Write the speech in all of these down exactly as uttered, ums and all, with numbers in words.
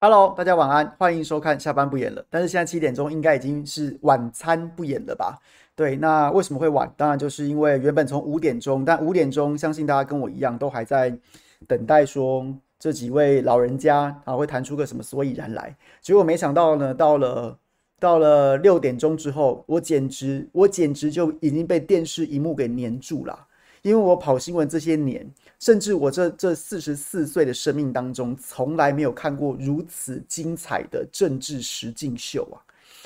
Hello， 大家晚安，欢迎收看下班不演了。但是现在七点钟应该已经是晚餐不演了吧？对，那为什么会晚？当然就是因为原本从五点钟，但五点钟相信大家跟我一样都还在等待说这几位老人家啊会弹出个什么所以然来。结果没想到呢，到了到了六点钟之后，我简直我简直就已经被电视荧幕给黏住了。因为我跑新闻这些年，甚至我这这四十四岁的生命当中，从来没有看过如此精彩的政治实境秀啊！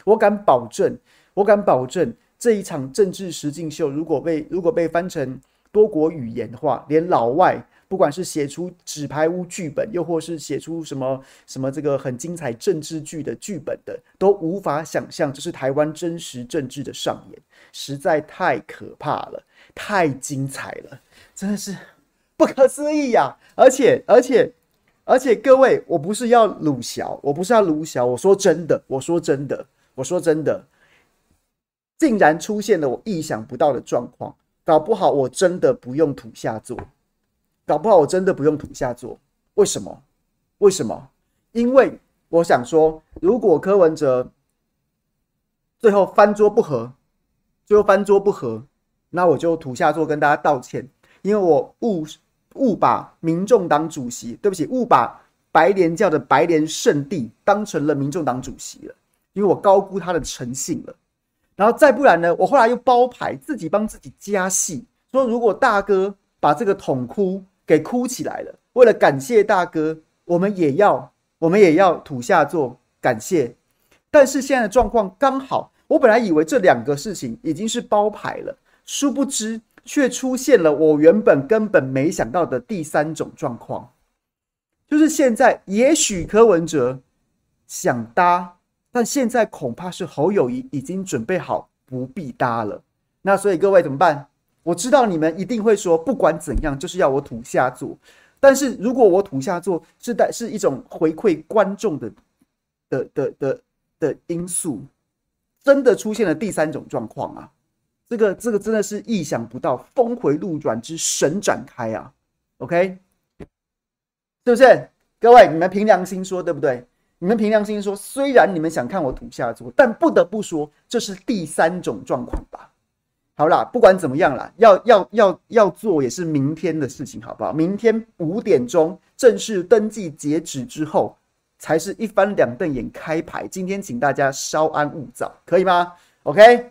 我敢保证，我敢保证，这一场政治实境秀如果被如果被翻成多国语言的话，连老外不管是写出纸牌屋剧本，又或是写出什么什么这个很精彩政治剧的剧本的，都无法想象这是台湾真实政治的上演，实在太可怕了。太精彩了，真的是不可思议呀、啊！而且，而且，而且，各位，我不是要鲁小，我不是要鲁小，我说真的，我说真的，我说真的，竟然出现了我意想不到的状况，搞不好我真的不用土下座，搞不好我真的不用土下座，为什么？为什么？因为我想说，如果柯文哲最后翻桌不和，最后翻桌不和。那我就土下座跟大家道歉，因为我误误把民众党主席，对不起，误把白莲教的白莲圣地当成了民众党主席了，因为我高估他的诚信了。然后再不然呢，我后来又包牌自己帮自己加戏，说如果大哥把这个桶哭给哭起来了，为了感谢大哥，我们也要我们也要土下座感谢。但是现在的状况刚好，我本来以为这两个事情已经是包牌了。殊不知，却出现了我原本根本没想到的第三种状况，就是现在也许柯文哲想搭，但现在恐怕是侯友宜已经准备好不必搭了。那所以各位怎么办？我知道你们一定会说，不管怎样就是要我土下座。但是如果我土下座是带是一种回馈观众的的的的的因素，真的出现了第三种状况啊！这个这个真的是意想不到，峰回路转之神展开啊 ！OK， 是不是？各位，你们凭良心说，对不对？你们凭良心说，虽然你们想看我土下座，但不得不说，这是第三种状况吧？好啦，不管怎么样啦，要要要要做也是明天的事情，好不好？明天五点钟正式登记截止之后，才是一翻两瞪眼开牌。今天请大家稍安勿躁，可以吗 ？OK。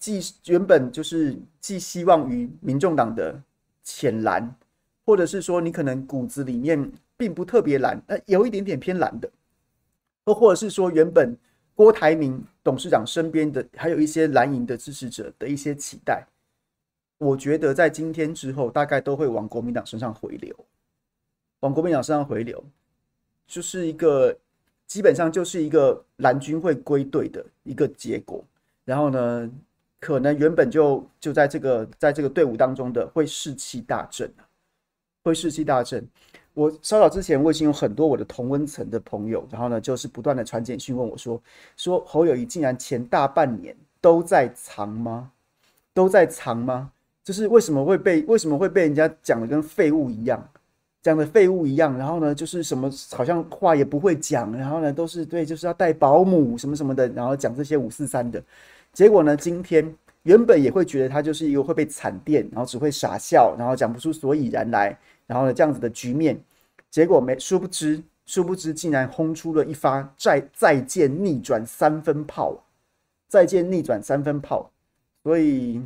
既原本就是寄希望于民众党的浅蓝，或者是说你可能骨子里面并不特别蓝，呃，有一点点偏蓝的，或者是说原本郭台铭董事长身边的还有一些蓝营的支持者的一些期待，我觉得在今天之后大概都会往国民党身上回流，往国民党身上回流，就是一个基本上就是一个蓝军会归队的一个结果，然后呢？可能原本就就在这个在这个队伍当中的会士气大振啊，会士气大振。我稍早之前我已经有很多我的同温层的朋友，然后呢就是不断的传简讯问我说说侯友宜竟然前大半年都在藏吗？都在藏吗？就是为什么会被为什么会被人家讲的跟废物一样，讲的废物一样，然后呢就是什么好像话也不会讲，然后呢都是对就是要带保姆什么什么的，然后讲这些五四三的。结果呢？今天原本也会觉得他就是一个会被惨电，然后只会傻笑，然后讲不出所以然来，然后呢这样子的局面，结果没殊不知，殊不知竟然轰出了一发再再见逆转三分炮，再见逆转三分炮。所以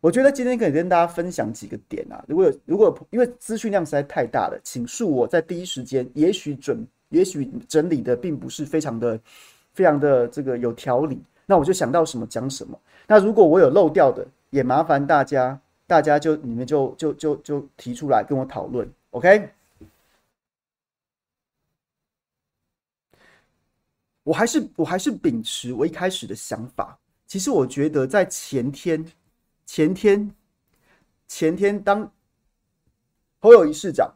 我觉得今天可以跟大家分享几个点啊。如果有如果因为资讯量实在太大了，请恕我在第一时间，也许准也许整理的并不是非常的非常的这个有条理。那我就想到什么讲什么。那如果我有漏掉的，也麻烦大家，大家就你们就就就就提出来跟我讨论 ，OK？我还是我还是秉持我一开始的想法。其实我觉得在前天、前天、前天，当侯友宜市长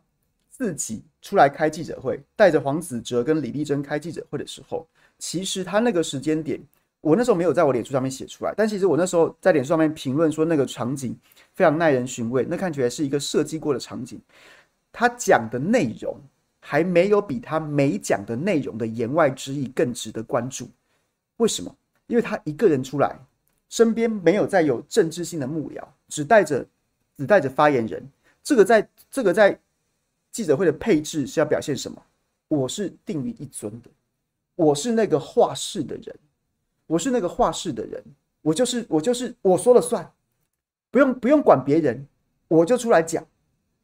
自己出来开记者会，带着黄子哲跟李丽珍开记者会的时候，其实他那个时间点，我那时候没有在我脸书上面写出来，但其实我那时候在脸书上面评论说那个场景非常耐人寻味，那看起来是一个设计过的场景。他讲的内容还没有比他没讲的内容的言外之意更值得关注。为什么？因为他一个人出来，身边没有再有政治性的幕僚，只带着只带着发言人。这个在这个在记者会的配置是要表现什么？我是定于一尊的，我是那个话事的人，我是那个话事的人，我就是我就是我说了算，不用不用管别人，我就出来讲，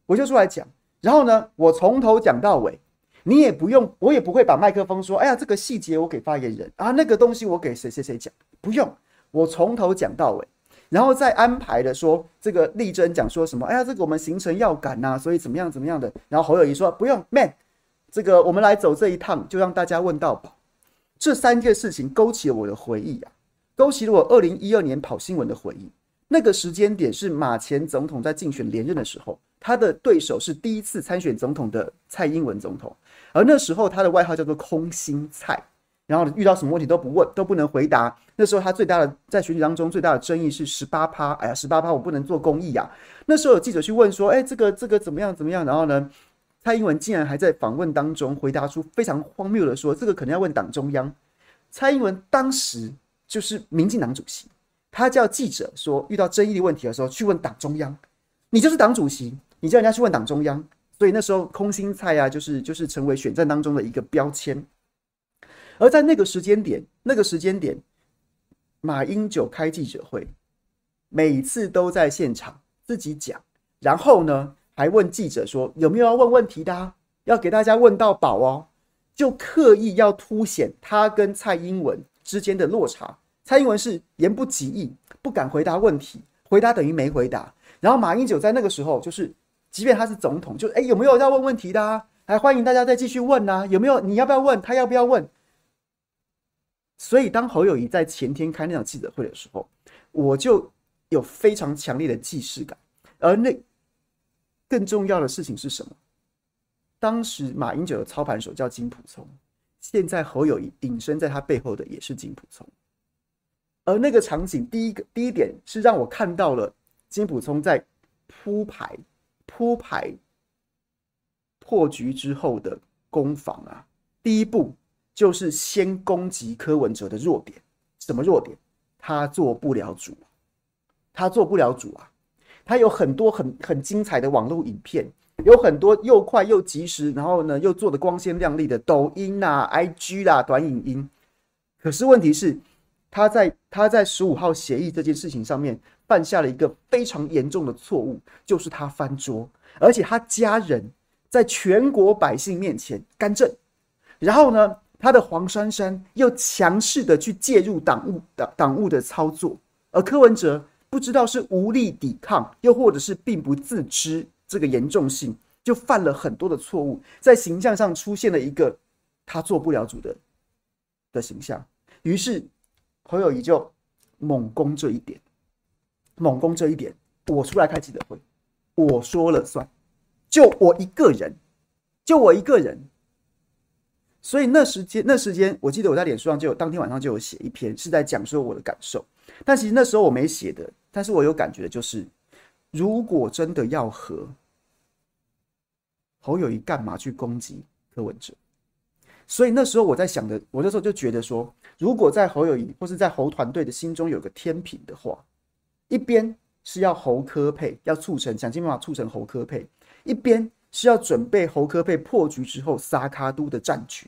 我就出来讲。然后呢，我从头讲到尾，你也不用，我也不会把麦克风说，哎呀，这个细节我给发言人啊，那个东西我给谁谁谁讲，不用，我从头讲到尾，然后再安排的说，这个丽珍讲说什么，哎呀，这个我们行程要赶呐、啊，所以怎么样怎么样的，然后侯友宜说不用 ，man， 这个我们来走这一趟，就让大家问到饱。这三件事情勾起了我的回忆啊，勾起了我二零一二年跑新闻的回忆。那个时间点是马前总统在竞选连任的时候，他的对手是第一次参选总统的蔡英文总统，而那时候他的外号叫做空心菜，然后遇到什么问题都不问，都不能回答。那时候他最大的在选举当中最大的争议是 百分之十八， 哎呀 百分之十八 我不能做公益啊。那时候有记者去问说，哎，这个这个怎么样怎么样，然后呢，蔡英文竟然还在访问当中回答出非常荒谬的说，这个可能要问党中央。蔡英文当时就是民进党主席，他叫记者说遇到争议的问题的时候去问党中央，你就是党主席，你叫人家去问党中央，所以那时候空心菜啊，就是就是成为选战当中的一个标签。而在那个时间点，那个时间点，马英九开记者会，每次都在现场自己讲，然后呢还问记者说有没有要问问题的、啊，要给大家问到饱哦，就刻意要凸显他跟蔡英文之间的落差。蔡英文是言不及义，不敢回答问题，回答等于没回答。然后马英九在那个时候就是。即便他是总统，就哎有没有要问问题的啊？还欢迎大家再继续问啊！有没有你要不要问？他要不要问？所以当侯友宜在前天开那场记者会的时候，我就有非常强烈的既视感。而那更重要的事情是什么？当时马英九的操盘手叫金溥聪，现在侯友宜隐身在他背后的也是金溥聪。而那个场景，第一个第一点是让我看到了金溥聪在铺排。铺排破局之后的攻防啊，第一步就是先攻击柯文哲的弱点。什么弱点？他做不了主，他做不了主啊！他有很多很很精彩的网络影片，有很多又快又及时，然后呢又做得光鲜亮丽的抖音啦、啊、I G 啦、啊、短影音。可是问题是，他在他在十五号协议这件事情上面。犯下了一个非常严重的错误，就是他翻桌，而且他家人在全国百姓面前干政，然后呢，他的黄珊珊又强势的去介入党务党党务的操作，而柯文哲不知道是无力抵抗，又或者是并不自知这个严重性，就犯了很多的错误，在形象上出现了一个他做不了主的的形象，于是侯友宜就猛攻这一点。猛攻这一点，我出来开记者会，我说了算，就我一个人，就我一个人。所以那时间，那时间，我记得我在脸书上就有，当天晚上就有写一篇，是在讲说我的感受。但其实那时候我没写的，但是我有感觉的就是，如果真的要和侯友宜干嘛去攻击柯文哲？所以那时候我在想的，我那时候就觉得说，如果在侯友宜或是在侯团队的心中有个天平的话。一边是要侯柯配，要促成，想尽办法促成侯柯配；一边是要准备侯柯配破局之后撒卡都的战局。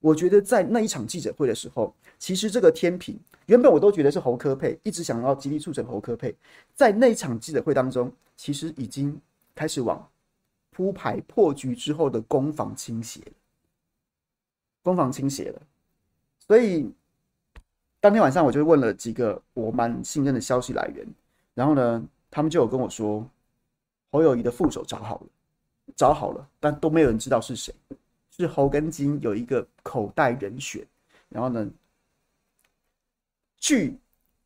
我觉得在那一场记者会的时候，其实这个天平原本我都觉得是侯柯配，一直想要极力促成侯柯配。在那一场记者会当中，其实已经开始往铺排破局之后的攻防倾斜了，攻防倾斜了，所以。当天晚上我就问了几个我蛮信任的消息来源，然后呢，他们就有跟我说，侯友宜的副手找好了，找好了，但都没有人知道是谁，是侯跟金有一个口袋人选，然后呢，据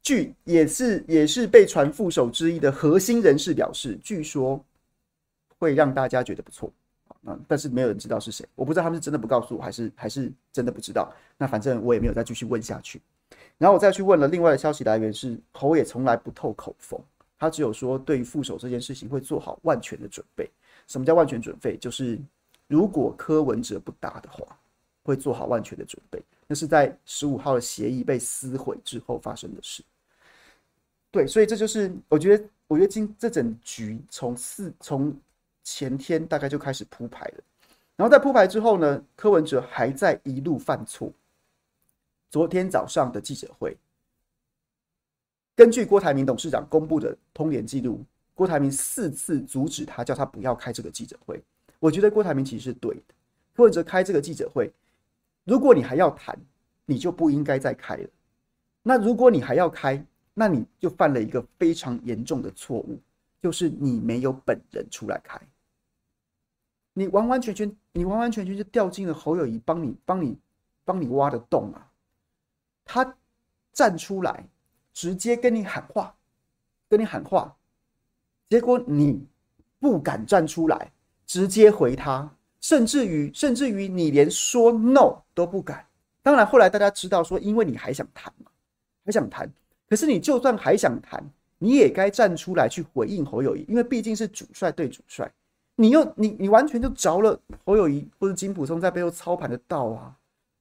据也是也是被传副手之一的核心人士表示，据说会让大家觉得不错。 嗯，但是没有人知道是谁，我不知道他们是真的不告诉我，还是还是真的不知道。那反正我也没有再继续问下去。然后我再去问了另外的消息来源是，侯也从来不透口风，他只有说对于副手这件事情会做好万全的准备。什么叫万全准备？就是如果柯文哲不答的话，会做好万全的准备。那是在十五号的协议被撕毁之后发生的事。对，所以这就是我觉得，我觉得今这整局从四从。 前天大概就开始铺排了，然后在铺排之后呢，柯文哲还在一路犯错。昨天早上的记者会，根据郭台铭董事长公布的通联记录，郭台铭四次阻止他，叫他不要开这个记者会。我觉得郭台铭其实是对的。柯文哲开这个记者会，如果你还要谈，你就不应该再开了。那如果你还要开，那你就犯了一个非常严重的错误，就是你没有本人出来开。 你完完全全，你完完全全就掉进了侯友宜帮你、帮你、帮你挖的洞啊！他站出来，直接跟你喊话，跟你喊话，结果你不敢站出来，直接回他，甚至于甚至于你连说 no 都不敢。当然，后来大家知道说，因为你还想谈嘛，还想谈。可是你就算还想谈，你也该站出来去回应侯友宜，因为毕竟是主帅对主帅。 你又你你完全就着了侯友宜或者金溥聪在背后操盘的道啊，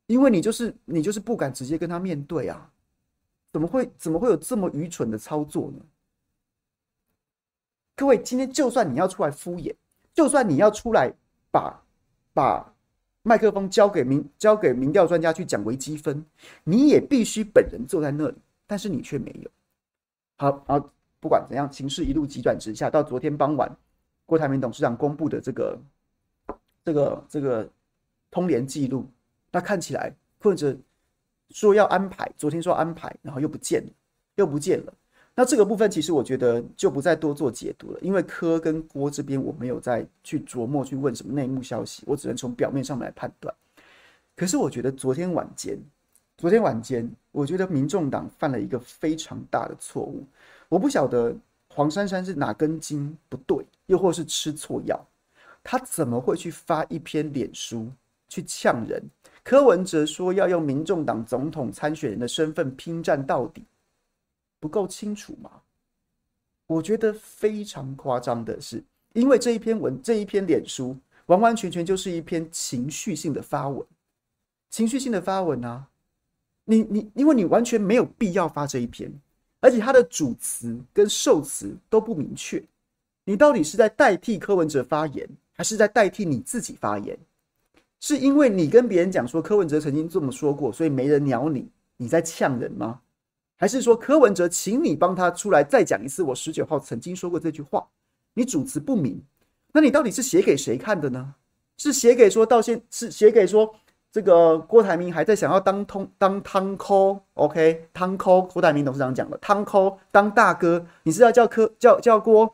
因为你就是你就是不敢直接跟他面对啊，怎么会怎么会有这么愚蠢的操作呢？各位，今天就算你要出来敷衍，就算你要出来把把麦克风交给民交给民调专家去讲微积分，你也必须本人坐在那里，但是你却没有。好，然后不管怎样，情势一路急转直下，到昨天傍晚。 郭台铭董事长公布的这个、这个、这个通联记录，那看起来柯文哲说要安排，昨天说安排，然后又不见了，又不见了。那这个部分其实我觉得就不再多做解读了，因为柯跟郭这边我没有再去琢磨去问什么内幕消息，我只能从表面上来判断。可是我觉得昨天晚间，昨天晚间，我觉得民众党犯了一个非常大的错误，我不晓得。 黄珊珊是哪根筋不对，又或是吃错药？他怎么会去发一篇脸书去呛人？柯文哲说要用民众党总统参选人的身份拼战到底，不够清楚吗？我觉得非常夸张的是，因为这一篇文这一篇脸书完完全全就是一篇情绪性的发文，情绪性的发文啊！你你因为你完全没有必要发这一篇。 而且他的主词跟受词都不明确，你到底是在代替柯文哲发言，还是在代替你自己发言？是因为你跟别人讲说柯文哲曾经这么说过，所以没人鸟你，你在呛人吗？还是说柯文哲请你帮他出来再讲一次我十九号曾经说过这句话？你主词不明，那你到底是写给谁看的呢？是写给说到现是写给说。 这个郭台铭还在想要当通当汤抠 ，OK， 汤抠，郭台铭董事长讲了，汤抠当大哥，你是要叫柯叫叫郭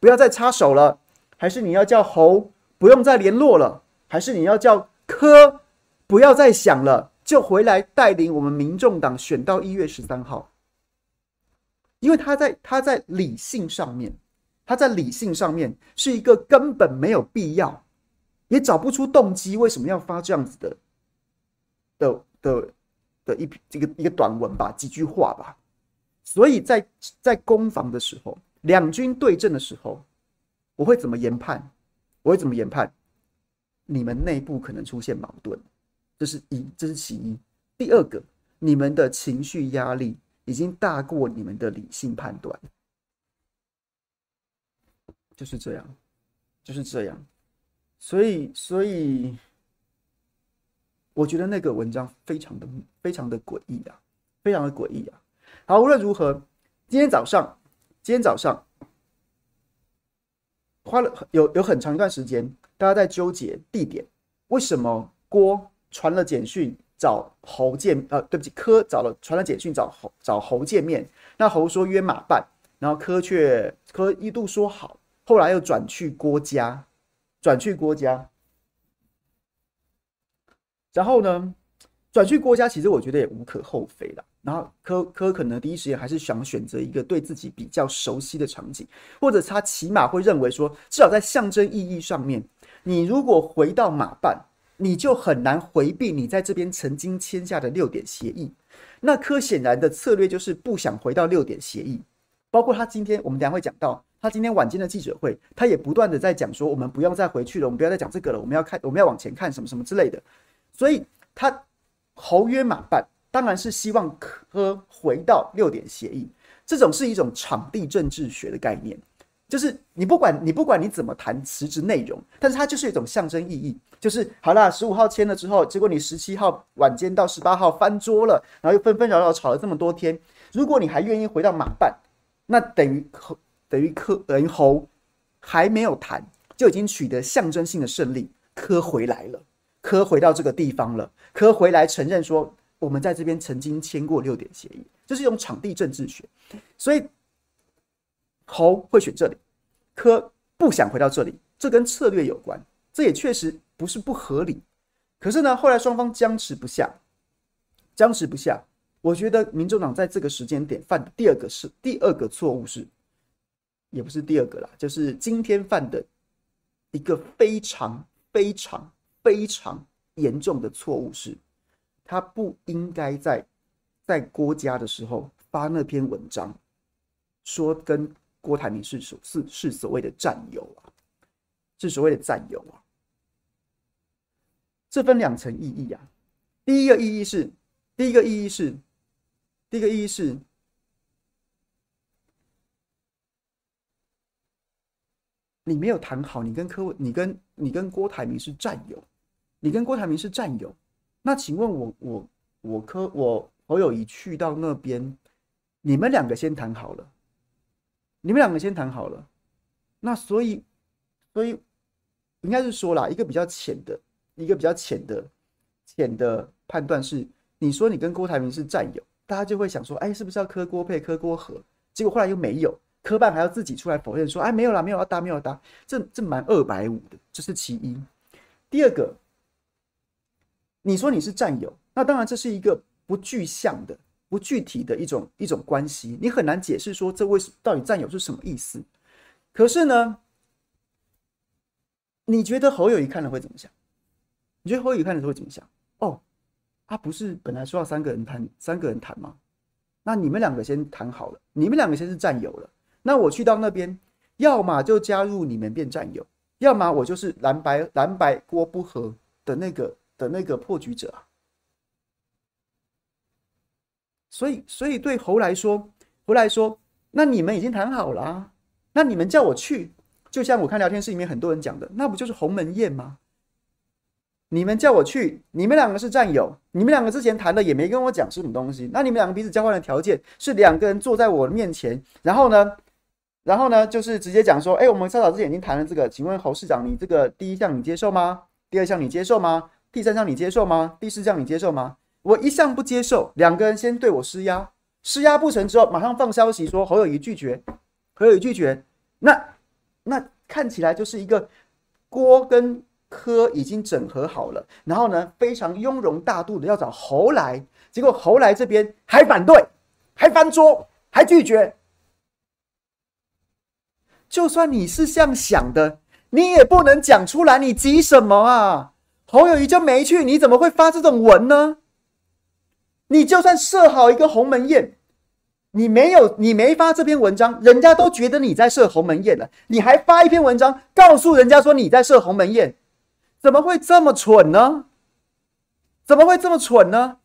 不要再插手了，还是你要叫侯不用再联络了，还是你要叫柯不要再想了，就回来带领我们民众党选到一月十三号？因为他在他在理性上面，他在理性上面是一个根本没有必要，也找不出动机为什么要发这样子的。 的的的一这个一个短文吧，几句话吧，所以在在攻防的时候，两军对阵的时候，我会怎么研判？我会怎么研判？你们内部可能出现矛盾，这是一，这是其一。第二个，你们的情绪压力已经大过你们的理性判断，就是这样，就是这样。所以，所以。 我觉得那个文章非常的非常的诡异啊，非常的诡异啊。好，无论如何，今天早上，今天早上花了有有很长一段时间，大家在纠结地点，为什么郭传了简讯找侯见，呃，对不起，柯找了传了简讯找侯找侯见面，那侯说约马办，然后柯却柯一度说好，后来又转去郭家，转去郭家。 然后呢，转去郭家，其实我觉得也无可厚非啦。然后柯柯可能第一时间还是想选择一个对自己比较熟悉的场景，或者他起码会认为说，至少在象征意义上面，你如果回到马办，你就很难回避你在这边曾经签下的六点协议。那柯显然的策略就是不想回到六点协议，包括他今天我们等一下会讲到。他今天晚间的记者会，他也不断的在讲说，我们不用再回去了，我们不要再讲这个了，我们要看，我们要往前看，什么什么之类的。所以他侯约马办，当然是希望柯回到六点协议。这种是一种场地政治学的概念，就是你不管你不管你怎么谈实质内容，但是它就是一种象征意义，就是好啦，十五号签了之后，结果你十七号晚间到十八号翻桌了，然后又纷纷扰扰吵了这么多天。如果你还愿意回到马办，那等于柯。等于柯等于侯还没有谈就已经取得象征性的胜利，柯回来了，柯回到这个地方了，柯回来承认说我们在这边曾经签过六点协议，这是一种场地政治学，所以侯会选这里，柯不想回到这里，这跟策略有关，这也确实不是不合理。可是呢，后来双方僵持不下，僵持不下，我觉得民众党在这个时间点犯的第二个是第二个错误是。也不是第二个啦，就是今天犯的一个非常非常非常严重的错误是，他不应该在在郭家的时候发那篇文章，说跟郭台铭是所是是所谓的战友啊，是所谓的战友啊。这分两层意义啊，第一个意义是，第一个意义是，第一个意义是。你没有谈好，你跟柯，你跟你跟郭台铭是战友，你跟郭台铭是战友。那请问我我我柯我侯友宜去到那边，你们两个先谈好了，你们两个先谈好了。那所以所以应该是说啦，一个比较浅的一个比较浅的浅的判断是，你说你跟郭台铭是战友，大家就会想说，哎，是不是要柯郭配柯郭和？结果后来又没有。柯办还要自己出来否认说：“哎，没有啦，没有要搭，没有要搭。”这这蛮二百五的，这是其一。第二个，你说你是战友，那当然这是一个不具象的、不具体的一种一种关系，你很难解释说这为什到底战友是什么意思。可是呢，你觉得侯友宜看了会怎么想？你觉得侯友宜看了会怎么想？哦，他、啊、不是本来说要三个人谈，三个人谈吗？那你们两个先谈好了，你们两个先是战友了。那我去到那边，要么就加入你们变战友，要么我就是蓝白蓝白郭不合的那个的那个破局者啊。所以，所以对侯来说，侯来说，那你们已经谈好了啊，那你们叫我去，就像我看聊天室里面很多人讲的，那不就是鸿门宴吗？你们叫我去，你们两个是战友，你们两个之前谈的也没跟我讲是什么东西，那你们两个彼此交换的条件是两个人坐在我面前，然后呢？然后呢，就是直接讲说，哎，我们稍早之前已经谈了这个，请问侯市长，你这个第一项你接受吗？第二项你接受吗？第三项你接受吗？第四项你接受吗？我一项不接受，两个人先对我施压，施压不成之后，马上放消息说侯友宜拒绝，侯友宜拒绝，那那看起来就是一个郭跟柯已经整合好了，然后呢，非常雍容大度的要找侯来，结果侯来这边还反对，还翻桌，还拒绝。就算你是这样想的，你也不能讲出来，你急什么啊？侯友宜就没去，你怎么会发这种文呢？你就算设好一个鸿门宴，你没有，你没发这篇文章，人家都觉得你在设鸿门宴了，你还发一篇文章告诉人家说你在设鸿门宴，怎么会这么蠢呢？怎么会这么蠢呢？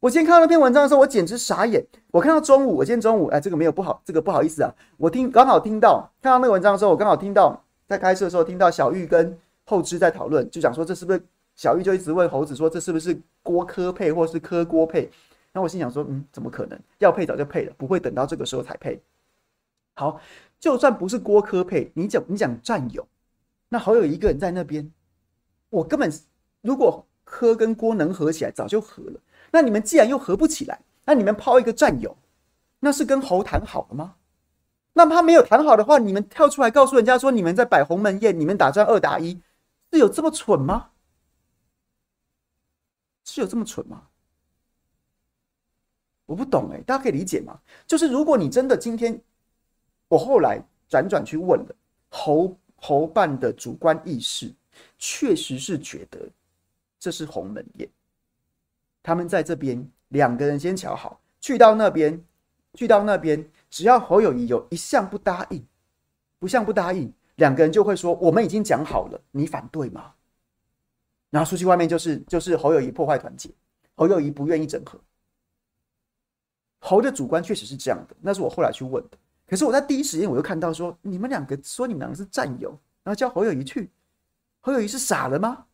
我今天看到那篇文章的时候，我简直傻眼。我看到中午，我今天中午，哎，这个没有不好，这个不好意思啊。我听刚好听到看到那个文章的时候，我刚好听到在开车的时候听到小玉跟后知在讨论，就讲说这是不是小玉就一直问猴子说这是不是郭柯配或是柯郭配？那我心想说，嗯，怎么可能？要配早就配了，不会等到这个时候才配。好，就算不是郭柯配，你讲你讲战友，那好友一个人在那边，我根本如果柯跟郭能合起来，早就合了。那你们既然又合不起来，那你们抛一个战友，那是跟侯谈好了吗？那他没有谈好的话，你们跳出来告诉人家说你们在摆鸿门宴，你们打算二打一，是有这么蠢吗？是有这么蠢吗？我不懂哎、欸，大家可以理解吗？就是如果你真的今天，我后来辗转去问了侯侯办的主观意识，确实是觉得这是鸿门宴，他们在这边两个人先瞧好，去到那边，去到那边，只要侯友宜有一项不答应，不项不答应，两个人就会说我们已经讲好了，你反对吗？然后出去外面就是就是侯友宜破坏团结，侯友宜不愿意整合。侯的主观确实是这样的，那是我后来去问的。可是我在第一时间我就看到说，你们两个说你们两个是战友，然后叫侯友宜去，侯友宜是傻了吗？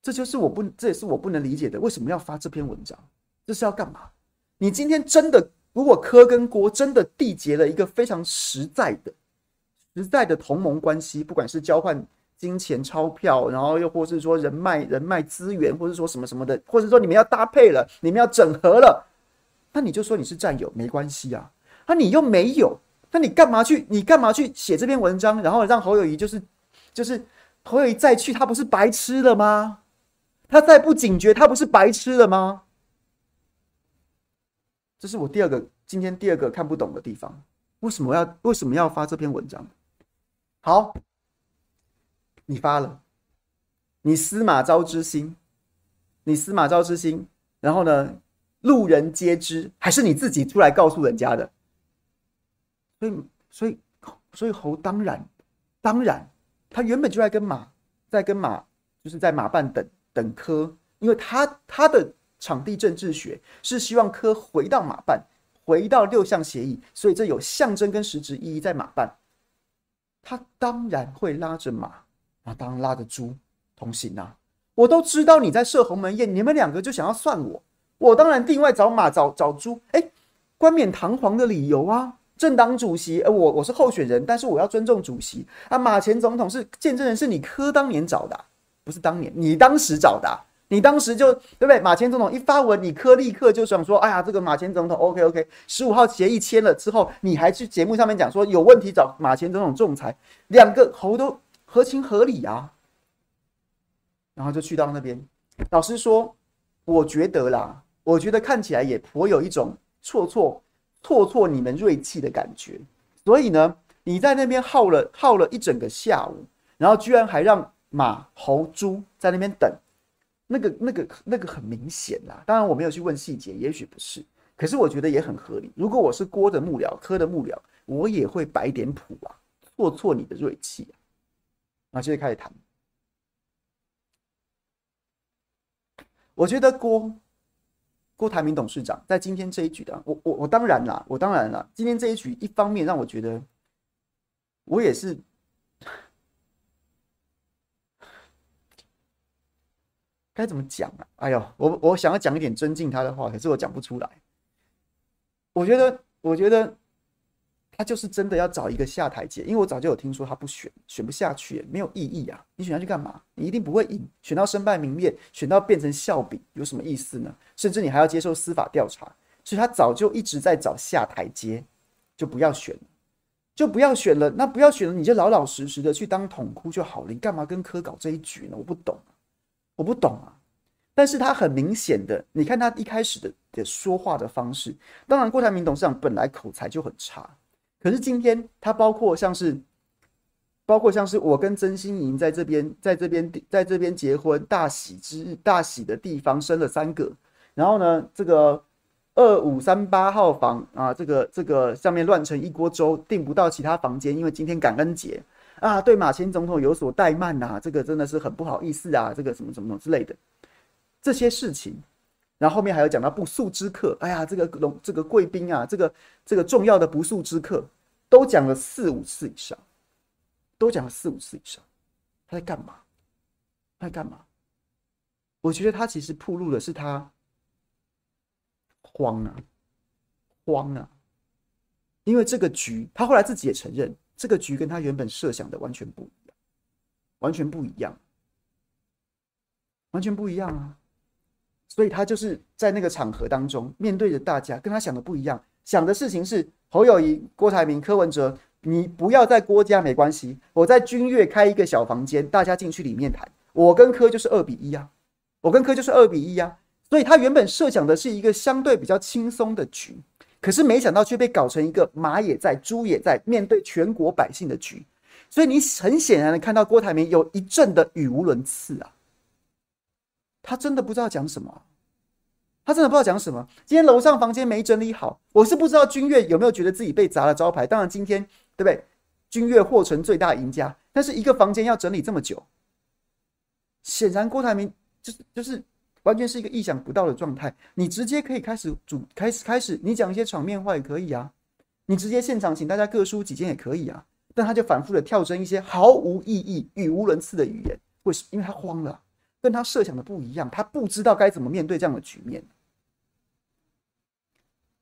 这就是我不，这也是我不能理解的，为什么要发这篇文章？这是要干嘛？你今天真的，如果柯跟郭真的缔结了一个非常实在的、实在的同盟关系，不管是交换金钱钞票，然后又或是说人脉、人脉资源，或是说什么什么的，或是说你们要搭配了，你们要整合了，那你就说你是战友没关系啊，那、啊、你又没有，那你干嘛去？你干嘛去写这篇文章，然后让侯友宜就是就是侯友宜再去，他不是白痴了吗？他再不警觉，他不是白痴了吗？这是我第二个今天第二个看不懂的地方，为什么要为什么要发这篇文章？好，你发了，你司马昭之心，你司马昭之心，然后呢，路人皆知，还是你自己出来告诉人家的？所以，所以，所以侯当然，当然，他原本就在跟马，在跟马，就是在马办等。等柯，因为他他的场地政治学是希望柯回到马办，回到六项协议，所以这有象征跟实质意义在马办。他当然会拉着马，那当然拉着猪同行啊！我都知道你在设鸿门宴，你们两个就想要算我，我当然另外找马找找猪，哎，冠冕堂皇的理由啊！政党主席，呃、我我是候选人，但是我要尊重主席啊！马前总统是见证人，是你柯当年找的、啊。不是当年，你当时找的、啊，你当时就对不对？马前总统一发文，你柯立刻就想说：“哎呀，这个马前总统 ，OK OK。”十五号协议签了之后，你还去节目上面讲说有问题找马前总统仲裁，两个侯都合情合理啊。然后就去到那边，老实说，我觉得啦，我觉得看起来也颇有一种挫挫挫挫你们锐气的感觉。所以呢，你在那边耗了耗了一整个下午，然后居然还让。马侯猪在那边等，那个、那个、那个很明显啦。当然我没有去问细节，也许不是，可是我觉得也很合理。如果我是郭的幕僚、柯的幕僚，我也会摆点谱啊，挫挫你的锐气啊。然后接着开始谈。我觉得郭郭台铭董事长在今天这一局的，我我我当然啦，我当然啦，今天这一局一方面让我觉得，我也是。该怎么讲啊？哎呦，我我想要讲一点尊敬他的话，可是我讲不出来。我觉得，我觉得他就是真的要找一个下台阶，因为我早就有听说他不选，选不下去，没有意义啊！你选下去干嘛？你一定不会赢，选到身败名裂，选到变成笑柄，有什么意思呢？甚至你还要接受司法调查，所以他早就一直在找下台阶，就不要选了，就不要选了。那不要选了，你就老老实实的去当统哭就好了。你干嘛跟柯搞这一局呢？我不懂。我不懂啊，但是他很明显的，你看他一开始 的, 的说话的方式，当然郭台铭董事长本来口才就很差，可是今天他包括像是，包括像是我跟曾心莹在这边，在这边，在这边结婚大喜之日，大喜的地方生了三个，然后呢，这个二五三八号房啊，这个这个上面乱成一锅粥，订不到其他房间，因为今天感恩节。啊，对马前总统有所怠慢啊，这个真的是很不好意思啊，这个什么什么之类的这些事情，然后后面还有讲到不速之客，哎呀，这个这个贵宾啊，这个这个重要的不速之客，都讲了四五次以上，都讲了四五次以上，他在干嘛？他在干嘛？我觉得他其实暴露的是他慌啊，慌啊，因为这个局，他后来自己也承认。这个局跟他原本设想的完全不一样，完全不一样，完全不一样啊！所以他就是在那个场合当中，面对着大家，跟他想的不一样，想的事情是侯友宜、郭台铭、柯文哲，你不要在郭家没关系，我在君悦开一个小房间，大家进去里面谈。我跟柯就是二比一啊，我跟柯就是二比一啊，所以他原本设想的是一个相对比较轻松的局，可是没想到却被搞成一个马也在猪也在，面对全国百姓的局。所以你很显然的看到郭台铭有一阵的语无伦次啊，他真的不知道讲什么、啊，他真的不知道讲什么。今天楼上房间没整理好，我是不知道君悦有没有觉得自己被砸了招牌。当然今天对不对？君悦获成最大赢家，但是一个房间要整理这么久，显然郭台铭就是就是完全是一个意想不到的状态。你直接可以开始主开始开始，你讲一些场面话也可以啊，你直接现场请大家各抒己见也可以啊。但他就反复的跳针一些毫无意义、语无伦次的语言，为什么？因为他慌了，跟他设想的不一样，他不知道该怎么面对这样的局面。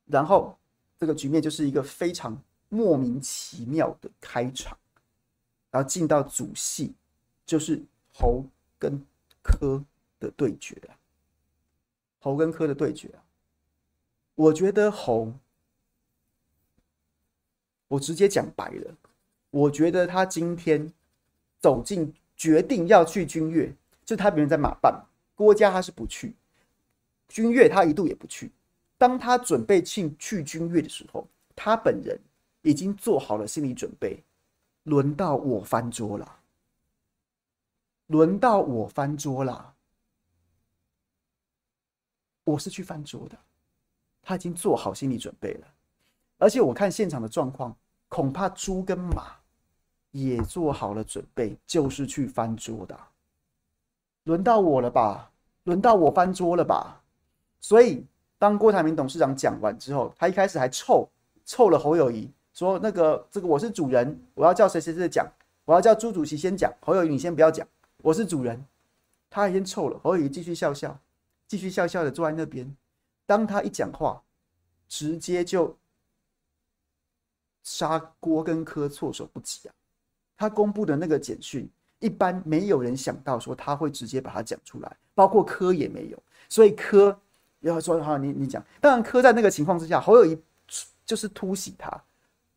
然后这个局面就是一个非常莫名其妙的开场，然后进到主戏，就是侯跟柯的对决啊，侯跟柯的对决啊，我觉得侯，我直接讲白了。我觉得他今天走进决定要去君悦，就他别人在马办，郭家他是不去，君悦他一度也不去。当他准备去去君悦的时候，他本人已经做好了心理准备，轮到我翻桌了，轮到我翻桌了，我是去翻桌的，他已经做好心理准备了。而且我看现场的状况，恐怕猪跟马也做好了准备，就是去翻桌的、啊。轮到我了吧？轮到我翻桌了吧？所以当郭台铭董事长讲完之后，他一开始还臭臭了侯友宜，说那个这个我是主人，我要叫谁谁谁讲，我要叫朱主席先讲，侯友宜你先不要讲，我是主人。他已经臭了，侯友宜继续笑笑，继续笑笑的坐在那边。当他一讲话，直接就杀郭跟柯措手不及啊！他公布的那个简讯，一般没有人想到说他会直接把它讲出来，包括柯也没有。所以柯要说好，你你讲。当然，柯在那个情况之下，侯友宜就是突袭他。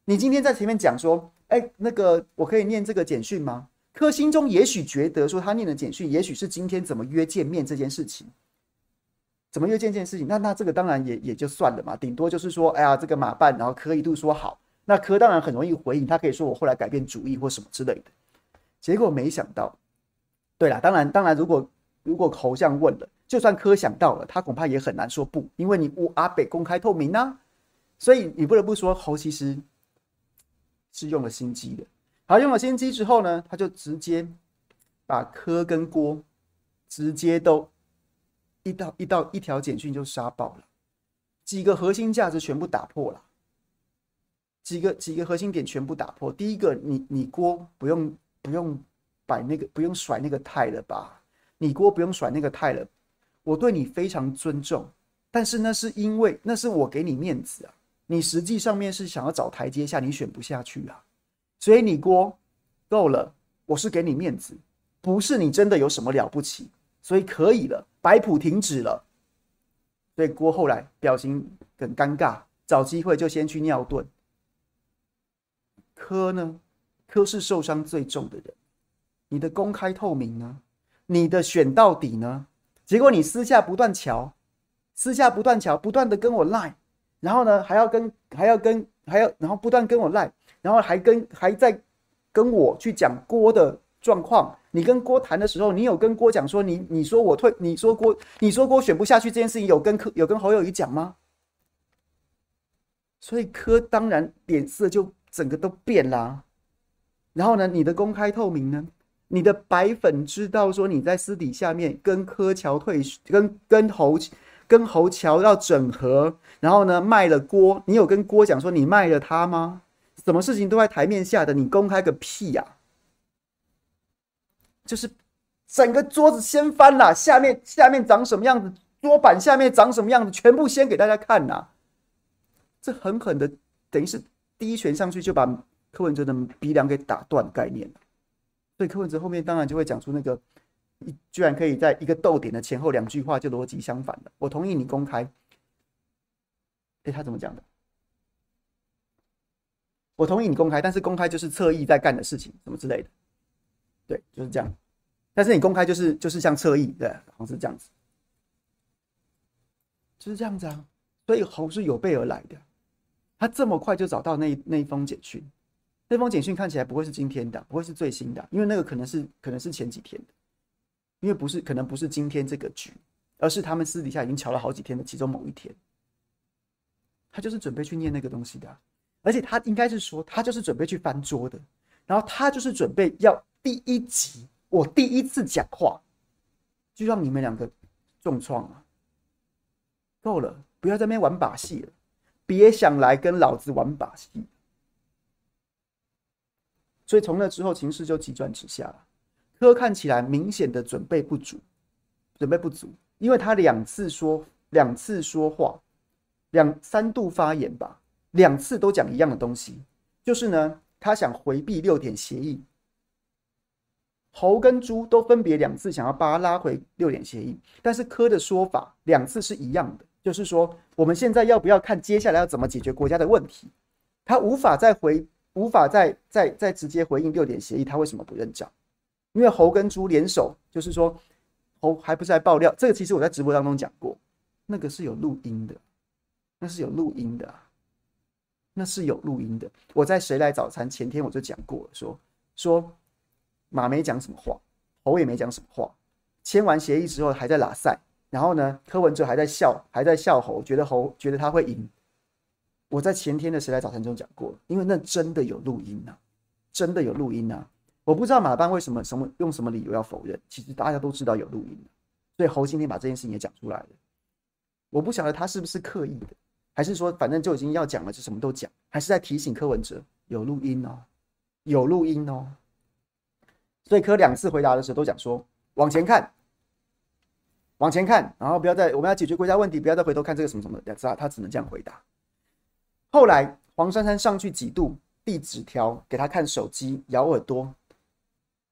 你今天在前面讲说，哎、欸，那个我可以念这个简讯吗？柯心中也许觉得说，他念的简讯，也许是今天怎么约见面这件事情。怎么约见这件事情？那那这个当然也也就算了嘛，顶多就是说，哎呀，这个马办，然后柯一度说好。那柯当然很容易回应，他可以说我后来改变主意或什么之类的。结果没想到，对啦，当然当然如果如果侯相问了，就算柯想到了，他恐怕也很难说不，因为你我阿北公开透明啊，所以你不得不说侯其实是用了心机的。好，用了心机之后呢，他就直接把柯跟郭直接都一道一道一条简讯就杀爆了，几个核心价值全部打破了。几个几个核心点全部打破。第一个，你你郭不用不用摆那个不用甩那个态了吧？你郭不用甩那个态了。我对你非常尊重，但是那是因为那是我给你面子啊。你实际上面是想要找台阶下，你选不下去啊。所以你郭够了，我是给你面子，不是你真的有什么了不起，所以可以了，摆谱停止了。所以郭后来表情很尴尬，找机会就先去尿遁。柯呢？柯是受伤最重的人。你的公开透明呢？你的选到底呢？结果你私下不断瞧，私下不断瞧，不断的跟我赖，然后呢还要跟还要跟还要，然后不断跟我赖，然后还跟还在跟我去讲郭的状况。你跟郭谈的时候，你有跟郭讲说你你说我退，你说郭你说郭选不下去这件事情，有跟有跟侯友宜讲吗？所以柯当然脸色就整个都变啦、啊，然后呢，你的公开透明呢，你的白粉知道说你在私底下面跟柯乔退，跟跟侯跟侯乔要整合，然后呢卖了郭，你有跟郭讲说你卖了他吗？什么事情都在台面下的，你公开个屁呀、啊！就是整个桌子掀翻啦，下面下面长什么样子，桌板下面长什么样子，全部先给大家看啦、啊，这狠狠的等于是。第一拳上去就把柯文哲的鼻梁给打断，概念了。所以柯文哲后面当然就会讲出那个，居然可以在一个逗点的前后两句话就逻辑相反了。我同意你公开，哎、欸，他怎么讲的？我同意你公开，但是公开就是侧翼在干的事情，什么之类的。对，就是这样。但是你公开就是就是像侧翼，对，好像是这样子，就是这样子啊。所以侯是有备而来的，他这么快就找到那那一封简讯，那封简讯看起来不会是今天的，不会是最新的，因为那个可能是可能是前几天的，因为不是可能不是今天这个局，而是他们私底下已经瞧了好几天的其中某一天，他就是准备去念那个东西的啊，而且他应该是说他就是准备去翻桌的，然后他就是准备要第一集我第一次讲话就让你们两个重创啊，够了。不要在那边玩把戏了，别想来跟老子玩把戏。所以从那之后，情势就急转直下了。柯看起来明显的准备不足，准备不足，因为他两次说两次说话，两三度发言吧，两次都讲一样的东西，就是呢，他想回避六点协议。侯跟朱都分别两次想要把他拉回六点协议，但是柯的说法两次是一样的。就是说，我们现在要不要看接下来要怎么解决国家的问题？他无法再回，无法再再再直接回应六点协议，他为什么不认账？因为侯跟朱联手，就是说，侯还不是在爆料，这个其实我在直播当中讲过，那个是有录音的，那是有录音的、啊，那是有录音的。我在《谁来早餐》前天我就讲过了，说说马没讲什么话，侯也没讲什么话，签完协议之后还在拉赛。然后呢，柯文哲还在笑，还在笑侯，觉得侯觉得他会赢。我在前天的《谁来早餐》中讲过，因为那真的有录音啊，真的有录音啊！我不知道马办为什么什么用什么理由要否认，其实大家都知道有录音、啊，所以侯今天把这件事情也讲出来了。我不晓得他是不是刻意的，还是说反正就已经要讲了，就什么都讲，还是在提醒柯文哲有录音哦，有录音哦。所以柯两次回答的时候都讲说往前看。往前看，然后不要再我们要解决国家问题，不要再回头看这个什么什么的，他只能这样回答。后来黄珊珊上去几度递纸条给他看手机，咬耳朵。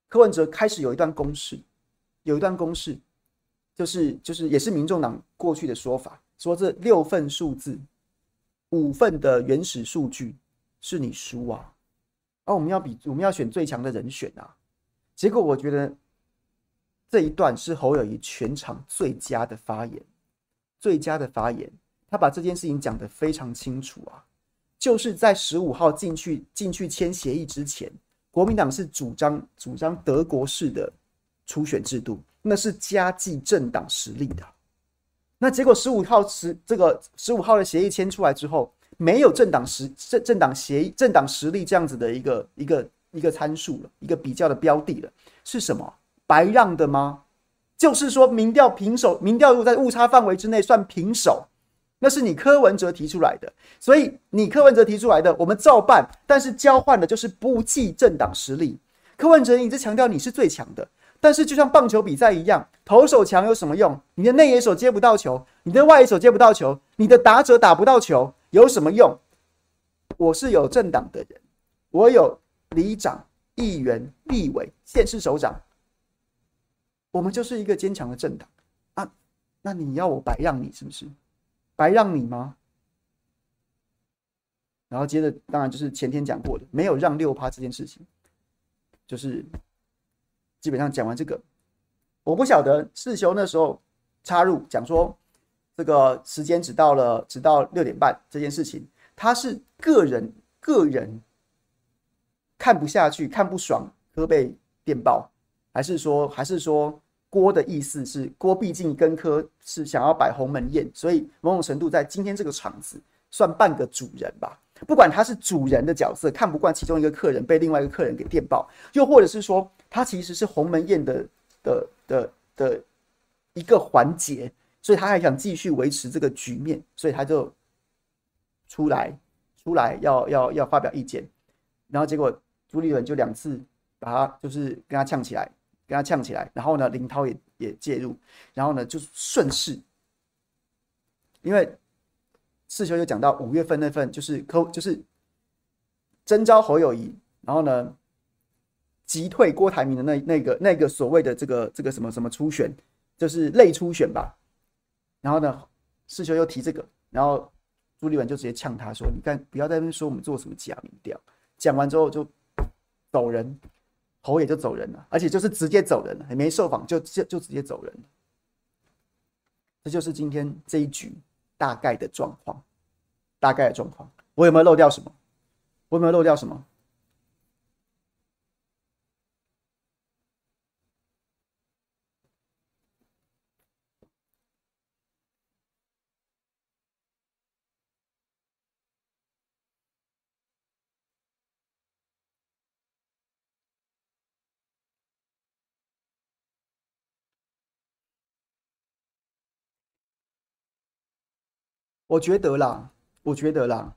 柯文哲开始有一段公式，有一段公式，就是就是也是民众党过去的说法，说这六份数字，五份的原始数据是你输啊，啊我们要比我们要选最强的人选啊，结果我觉得。这一段是侯友宜全场最佳的发言，最佳的发言，他把这件事情讲得非常清楚啊，就是在十五号进去进去签协议之前，国民党是主张主张德国式的初选制度，那是加计政党实力的。那结果十五号十这个十五号的协议签出来之后，没有政党实政政党协议政党实力这样子的一个一个一个参数了，一个比较的标的了，是什么？白让的吗？就是说民调平手，民调如果在误差范围之内算平手，那是你柯文哲提出来的，所以你柯文哲提出来的，我们照办，但是交换的就是不计政党实力。柯文哲一直强调你是最强的，但是就像棒球比赛一样，投手强有什么用？你的内野手接不到球，你的外野手接不到球，你的打者打不到球，有什么用？我是有政党的人，我有里长、议员、立委、县市首长。我们就是一个坚强的政党啊，那你要我白让你是不是？白让你吗？然后接着当然就是前天讲过的，没有让 百分之六 这件事情，就是基本上讲完这个，我不晓得世修那时候插入讲说这个时间只到了只到六点半这件事情，他是个人个人看不下去看不爽柯被电报。还是说，还是说郭的意思是郭毕竟跟柯是想要摆鸿门宴，所以某种程度在今天这个场子算半个主人吧。不管他是主人的角色，看不惯其中一个客人被另外一个客人给电报，又或者是说他其实是鸿门宴的的的的一个环节，所以他还想继续维持这个局面，所以他就出来出来要要要发表意见，然后结果朱立伦就两次把他就是跟他呛起来。跟他呛起来，然后呢，林涛也也介入，然后呢，就顺势，因为世修就讲到五月份那份就是柯就是征召侯友宜，然后呢，击退郭台铭的那那个那个所谓的这个这个什么什么初选，就是类初选吧，然后呢，世修又提这个，然后朱立伦就直接呛他说：“你看，不要在那边说我们做什么假民调。”讲完之后就走人。侯也就走人了，而且就是直接走人了，也没受访就就就直接走人了。这就是今天这一局大概的状况，大概的状况。我有没有漏掉什么？我有没有漏掉什么？我觉得啦，我觉得啦，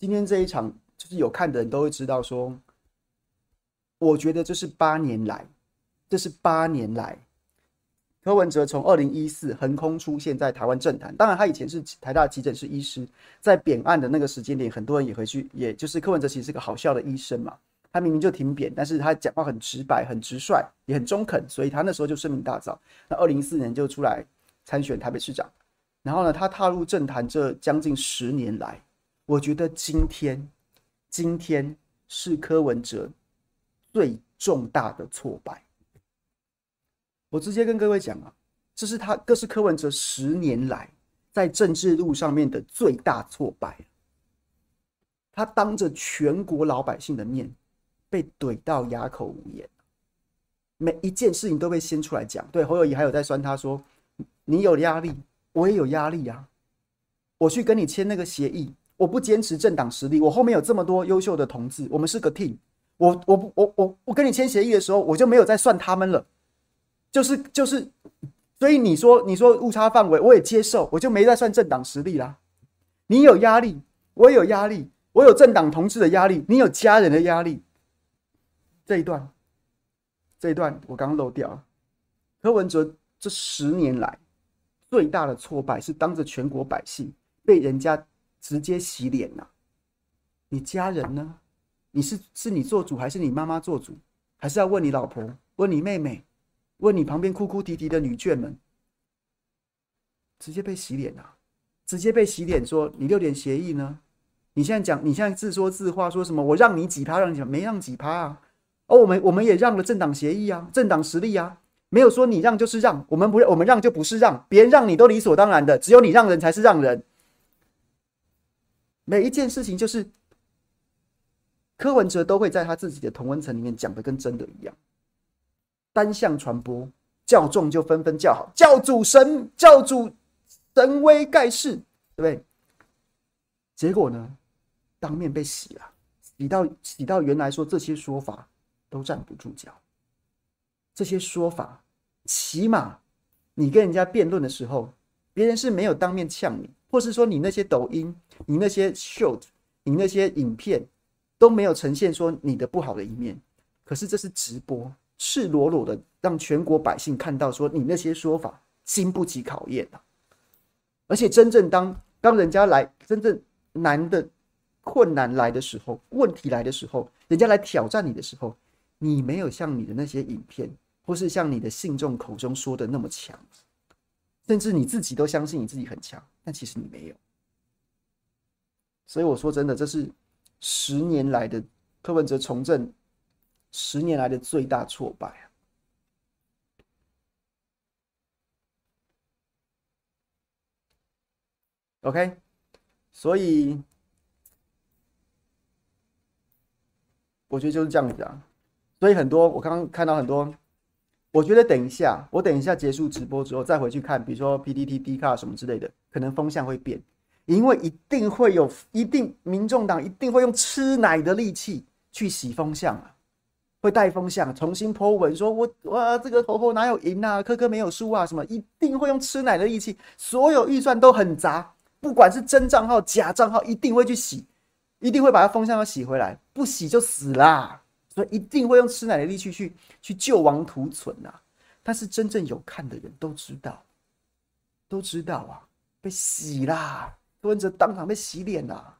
今天这一场就是有看的人都会知道说，我觉得这是八年来，这是八年来，柯文哲从二零一四横空出现在台湾政坛，当然他以前是台大急诊室医师，在扁案的那个时间点，很多人也回去，也就是柯文哲其实是个好笑的医生嘛，他明明就挺扁，但是他讲话很直白、很直率，也很中肯，所以他那时候就声名大噪。那二零一四年就出来参选台北市长。然后呢，他踏入政坛这将近十年来，我觉得今天，今天是柯文哲最重大的挫败。我直接跟各位讲啊，这是他，这是柯文哲十年来在政治路上面的最大挫败。他当着全国老百姓的面，被怼到哑口无言，每一件事情都被掀出来讲。对，侯友宜还有在酸他说，你有压力。我也有压力啊，我去跟你签那个协议，我不坚持政党实力，我后面有这么多优秀的同志，我们是个 team， 我我我我我跟你签协议的时候，我就没有再算他们了，就是就是，所以你说你说误差范围我也接受，我就没再算政党实力啦。你有压力，我有压力，我有政党同志的压力，你有家人的压力。这一段，这一段我刚刚漏掉了。柯文哲这十年来。最大的挫败是当着全国百姓被人家直接洗脸啊。你家人呢？你是是你做主还是你妈妈做主？还是要问你老婆、问你妹妹、问你旁边哭哭啼啼的女眷们？直接被洗脸啊！直接被洗脸说你六点协议呢？你现在讲，你现在自说自话说什么？我让你几趴，让你没让几趴啊？哦，我们我们也让了政党协议啊，政党实力啊。没有说你让就是让，我们不我们让就不是让，别人让你都理所当然的，只有你让人才是让人。每一件事情就是柯文哲都会在他自己的同温层里面讲的跟真的一样，单向传播，教众就纷纷叫好，教主神教主神威盖世，对不对？结果呢，当面被洗了，洗到洗到原来说这些说法都站不住脚。这些说法，起码你跟人家辩论的时候，别人是没有当面呛你，或是说你那些抖音、你那些 short、你那些影片都没有呈现说你的不好的一面。可是这是直播，赤裸裸的让全国百姓看到说你那些说法经不起考验啊！而且真正当当人家来，真正难的困难来的时候，问题来的时候，人家来挑战你的时候，你没有像你的那些影片。或是像你的信众口中说的那么强，甚至你自己都相信你自己很强，但其实你没有。所以我说真的，这是十年来的柯文哲从政十年来的最大挫败啊！OK， 所以我觉得就是这样子啊。所以很多我刚刚看到很多。我觉得等一下，我等一下结束直播之后再回去看，比如说 P T T、D 卡什么之类的，可能风向会变，因为一定会有，一定民众党一定会用吃奶的力气去洗风向啊，会带风向，重新 po 文说我哇这个侯侯哪有赢啊，柯柯没有输啊什么，一定会用吃奶的力气，所有预算都很杂，不管是真账号假账号，一定会去洗，一定会把它风向要洗回来，不洗就死啦。所以一定会用吃奶的力气去去救亡图存啊！但是真正有看的人都知道，都知道啊，被洗啦！柯文哲当场被洗脸啦，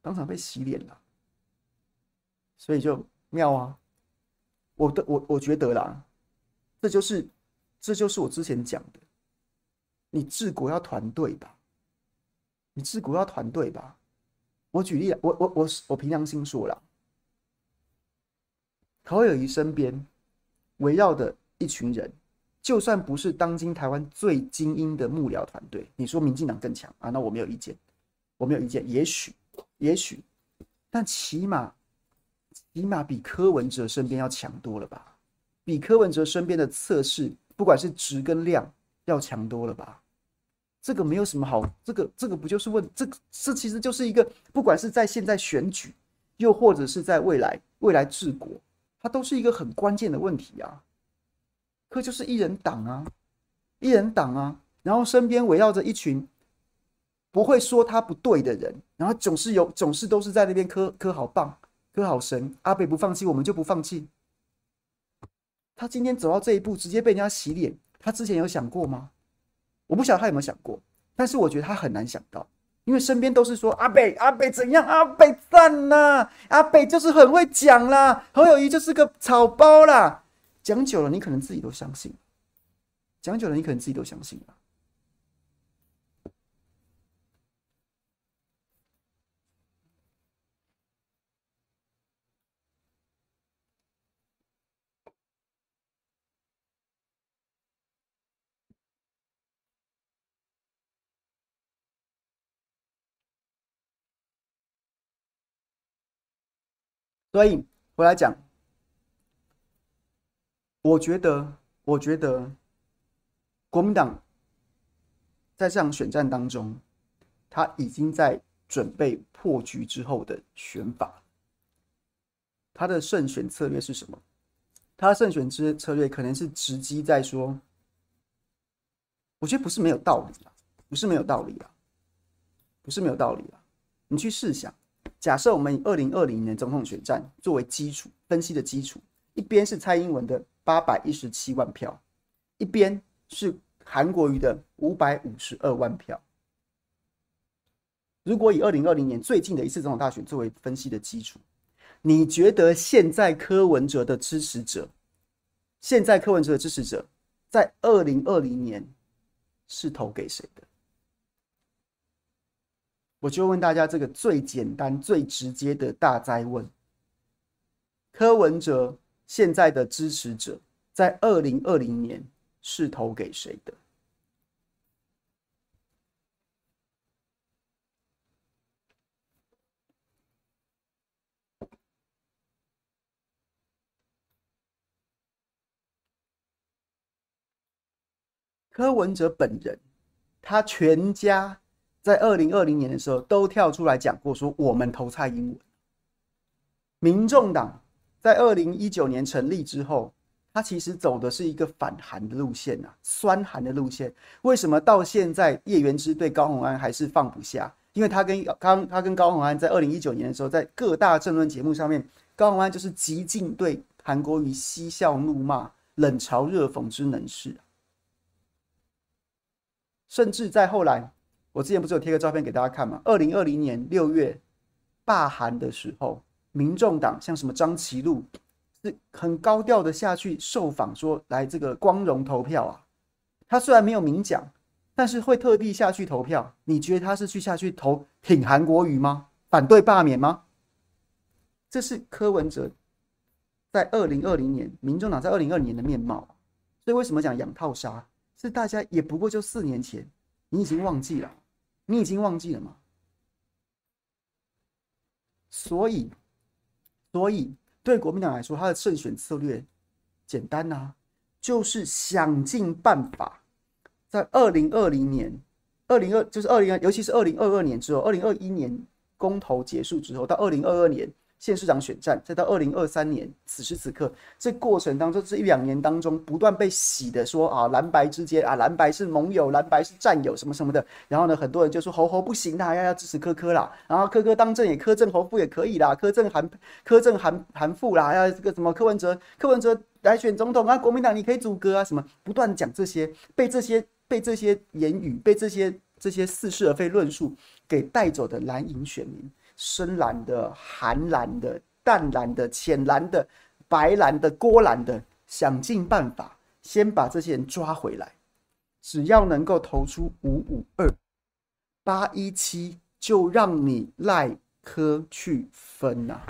当场被洗脸啦，所以就妙啊！我的我我觉得啦，这就是这就是我之前讲的，你治国要团队吧，你治国要团队吧。我举例，我我我我凭良心说啦。侯友宜身边围绕的一群人，就算不是当今台湾最精英的幕僚团队，你说民进党更强啊？那我没有意见，我没有意见。也许，也许，但起码，起码比柯文哲身边要强多了吧？比柯文哲身边的测试，不管是质跟量，要强多了吧？这个没有什么好，这个这个不就是问这个？这其实就是一个，不管是在现在选举，又或者是在未来未来治国，它都是一个很关键的问题啊。可就是一人党啊，一人党啊，然后身边围绕着一群不会说他不对的人，然后总是有，总是都是在那边磕磕好棒，磕好神，阿北不放弃，我们就不放弃。他今天走到这一步，直接被人家洗脸，他之前有想过吗？我不晓得他有没有想过，但是我觉得他很难想到，因为身边都是说阿北，阿北怎样，阿北赞啦，阿北就是很会讲啦，侯友宜就是个草包啦。讲久了，你可能自己都相信。讲久了，你可能自己都相信了。所以，我来讲。我觉得，我觉得，国民党在这场选战当中，他已经在准备破局之后的选法。他的胜选策略是什么？他的胜选之策略可能是直击在说，我觉得不是没有道理啦，不是没有道理啦，不是没有道理啦。你去试想，假设我们以二零二零年总统选战作为基础分析的基础，一边是蔡英文的八百一十七万票，一边是韩国瑜的五百五十二万票。如果以二零二零年最近的一次总统大选作为分析的基础，你觉得现在柯文哲的支持者，现在柯文哲的支持者在二零二零年是投给谁的？我就问大家这个最简单、最直接的大哉问：柯文哲现在的支持者在二零二零年是投给谁的？柯文哲本人，他全家在二零二零年的时候都跳出来讲过，说我们投蔡英文。民众党在二零一九年成立之后，他其实走的是一个反韩的路线啊，酸韩的路线。为什么到现在叶元之对高虹安还是放不下？因为他跟他跟高虹安在二零一九年的时候，在各大政论节目上面，高虹安就是极尽对韩国瑜嬉笑怒骂、冷嘲热讽之能事。甚至在后来，我之前不是有贴个照片给大家看嘛？二零二零年六月罢韩的时候，民众党像什么张其禄，是很高调的下去受访说来这个光荣投票啊。他虽然没有明讲，但是会特地下去投票。你觉得他是去下去投挺韩国瑜吗？反对罢免吗？这是柯文哲在二零二零年，民众党在二零二零年的面貌。所以为什么讲养套杀？是大家也不过就四年前，你已经忘记了，你已经忘记了吗？所以。所以，对国民党来说，他的胜选策略简单啊，就是想尽办法，在二零二零年、二零二就是二零，尤其是二零二二年之后，二零二一年公投结束之后，到二零二二年县市长选战，再到二零二三年，此时此刻，这过程当中，这一两年当中，不断被洗的说啊，蓝白之间啊，蓝白是盟友，蓝白是战友，什么什么的。然后呢，很多人就说侯侯不行啦，要要支持柯柯啦，然后柯柯当政也柯政侯副也可以啦，柯政韩柯政韩韩副啦，要这个什么柯文哲柯文哲来选总统啊，国民党你可以组阁啊，什么不断讲这些，被这些被这些言语被这些这些似是而非论述给带走的蓝营选民。深蓝的、寒蓝的、淡蓝的、浅蓝的、白蓝的、郭蓝的，想尽办法先把这些人抓回来。只要能够投出五五二、八一七，就让你赖科去分啊！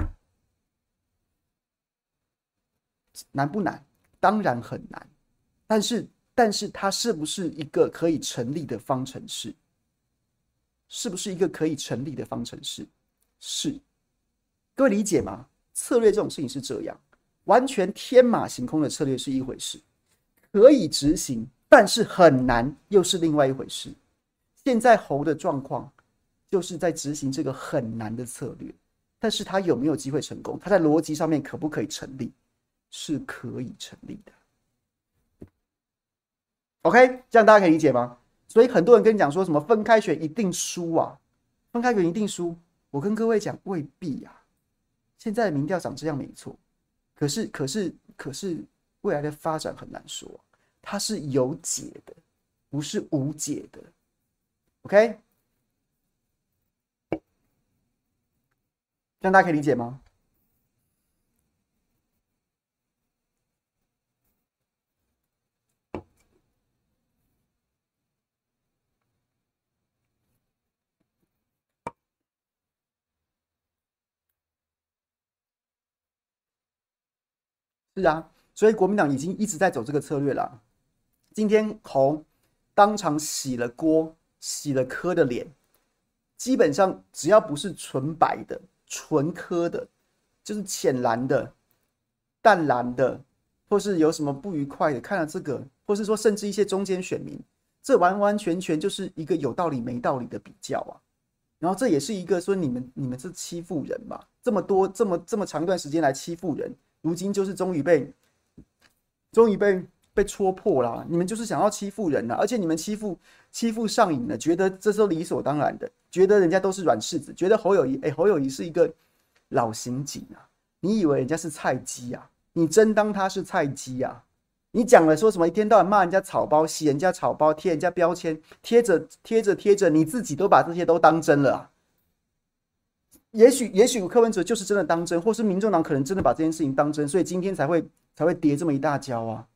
难不难？当然很难，但是但是它是不是一个可以成立的方程式？是不是一个可以成立的方程式？是，各位理解吗？策略这种事情是这样，完全天马行空的策略是一回事，可以执行，但是很难又是另外一回事。现在侯的状况就是在执行这个很难的策略，但是他有没有机会成功？他在逻辑上面可不可以成立？是可以成立的。OK， 这样大家可以理解吗？所以很多人跟你讲说什么分开选一定输啊，分开选一定输。我跟各位讲，未必啊。现在的民调长这样没错，可是可是可是未来的发展很难说，它是有解的，不是无解的。OK， 这样大家可以理解吗？是啊，所以国民党已经一直在走这个策略了。今天侯当场洗了锅，洗了柯的脸，基本上只要不是纯白的、纯柯的，就是浅蓝的、淡蓝的，或是有什么不愉快的，看了这个，或是说甚至一些中间选民，这完完全全就是一个有道理没道理的比较啊。然后这也是一个说你们你们是欺负人嘛？这么多这么这么长一段时间来欺负人。如今就是终于被，终于被被戳破啦！你们就是想要欺负人啦，而且你们欺负欺负上瘾了，觉得这是理所当然的，觉得人家都是软柿子，觉得侯友宜，哎，侯友宜是一个老刑警啊！你以为人家是菜鸡啊？你真当他是菜鸡啊？你讲了说什么一天到晚骂人家草包，洗人家草包，贴人家标签，贴着贴着贴着，你自己都把这些都当真了啊！也许，也许柯文哲就是真的当真，或是民众党可能真的把这件事情当真，所以今天才会才会跌这么一大跤啊！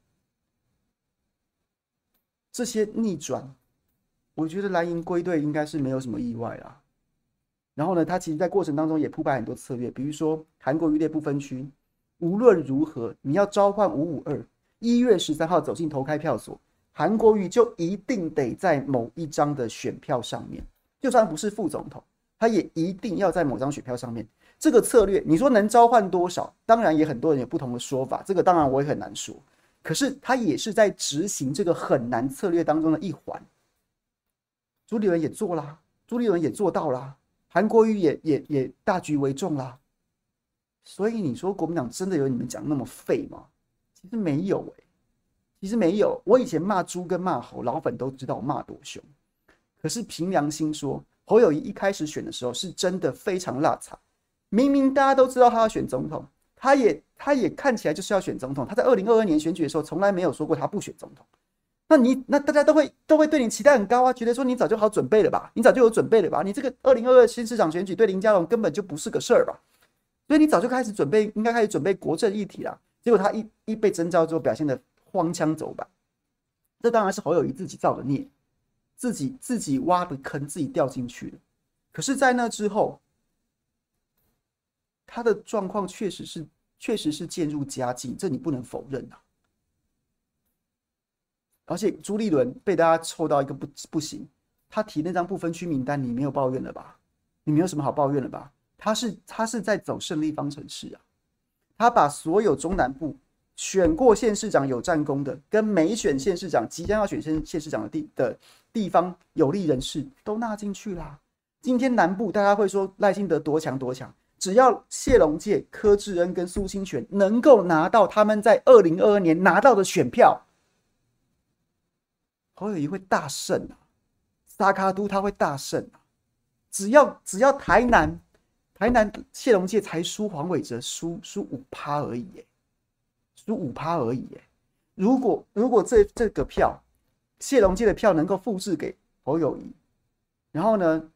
这些逆转，我觉得蓝营归队应该是没有什么意外啦。然后呢，他其实在过程当中也铺排很多策略，比如说韩国瑜列不分区，无论如何你要召唤五五二，一月十三号走进投开票所，韩国瑜就一定得在某一张的选票上面，就算不是副总统。他也一定要在某张选票上面，这个策略你说能召唤多少？当然也很多人有不同的说法，这个当然我也很难说。可是他也是在执行这个很难策略当中的一环。朱立伦也做啦，朱立伦也做到啦，韩国瑜也也也大局为重啦。所以你说国民党真的有你们讲那么废吗？其实没有哎、欸，其实没有。我以前骂猪跟骂猴，老粉都知道我骂多凶，可是凭良心说。侯友宜一开始选的时候是真的非常落差，明明大家都知道他要选总统，他也他也看起来就是要选总统。他在二零二二年选举的时候从来没有说过他不选总统。那你那大家都会都会对你期待很高啊，觉得说你早就好准备了吧，你早就有准备了吧，你这个二零二二新市长选举对林佳龙根本就不是个事儿吧，所以你早就开始准备，应该开始准备国政议题啦。结果他一一被征召之后表现得荒腔走板，这当然是侯友宜自己造的孽。自己自己挖的坑，自己掉进去了。可是，在那之后，他的状况确实是确实是渐入佳境，这你不能否认啊。而且朱立伦被大家臭到一个不不行，他提那张不分区名单，你没有抱怨了吧？你没有什么好抱怨了吧？他是他是在走胜利方程式啊，他把所有中南部。选过县市长有战功的，跟没选县市长、即将要选县市长的 地, 的地方有利人士都纳进去啦。今天南部大家会说赖清德多强多强，只要谢龙介、柯志恩跟苏清泉能够拿到他们在二零二二年拿到的选票，侯友宜会大胜啊，沙卡都他会大胜啊。只要只要台南，台南谢龙介才输黄伟哲输输五趴而已、欸。输五趴而已耶，如果如果这这个票，谢龙介的票能够复制给侯友宜，然后呢，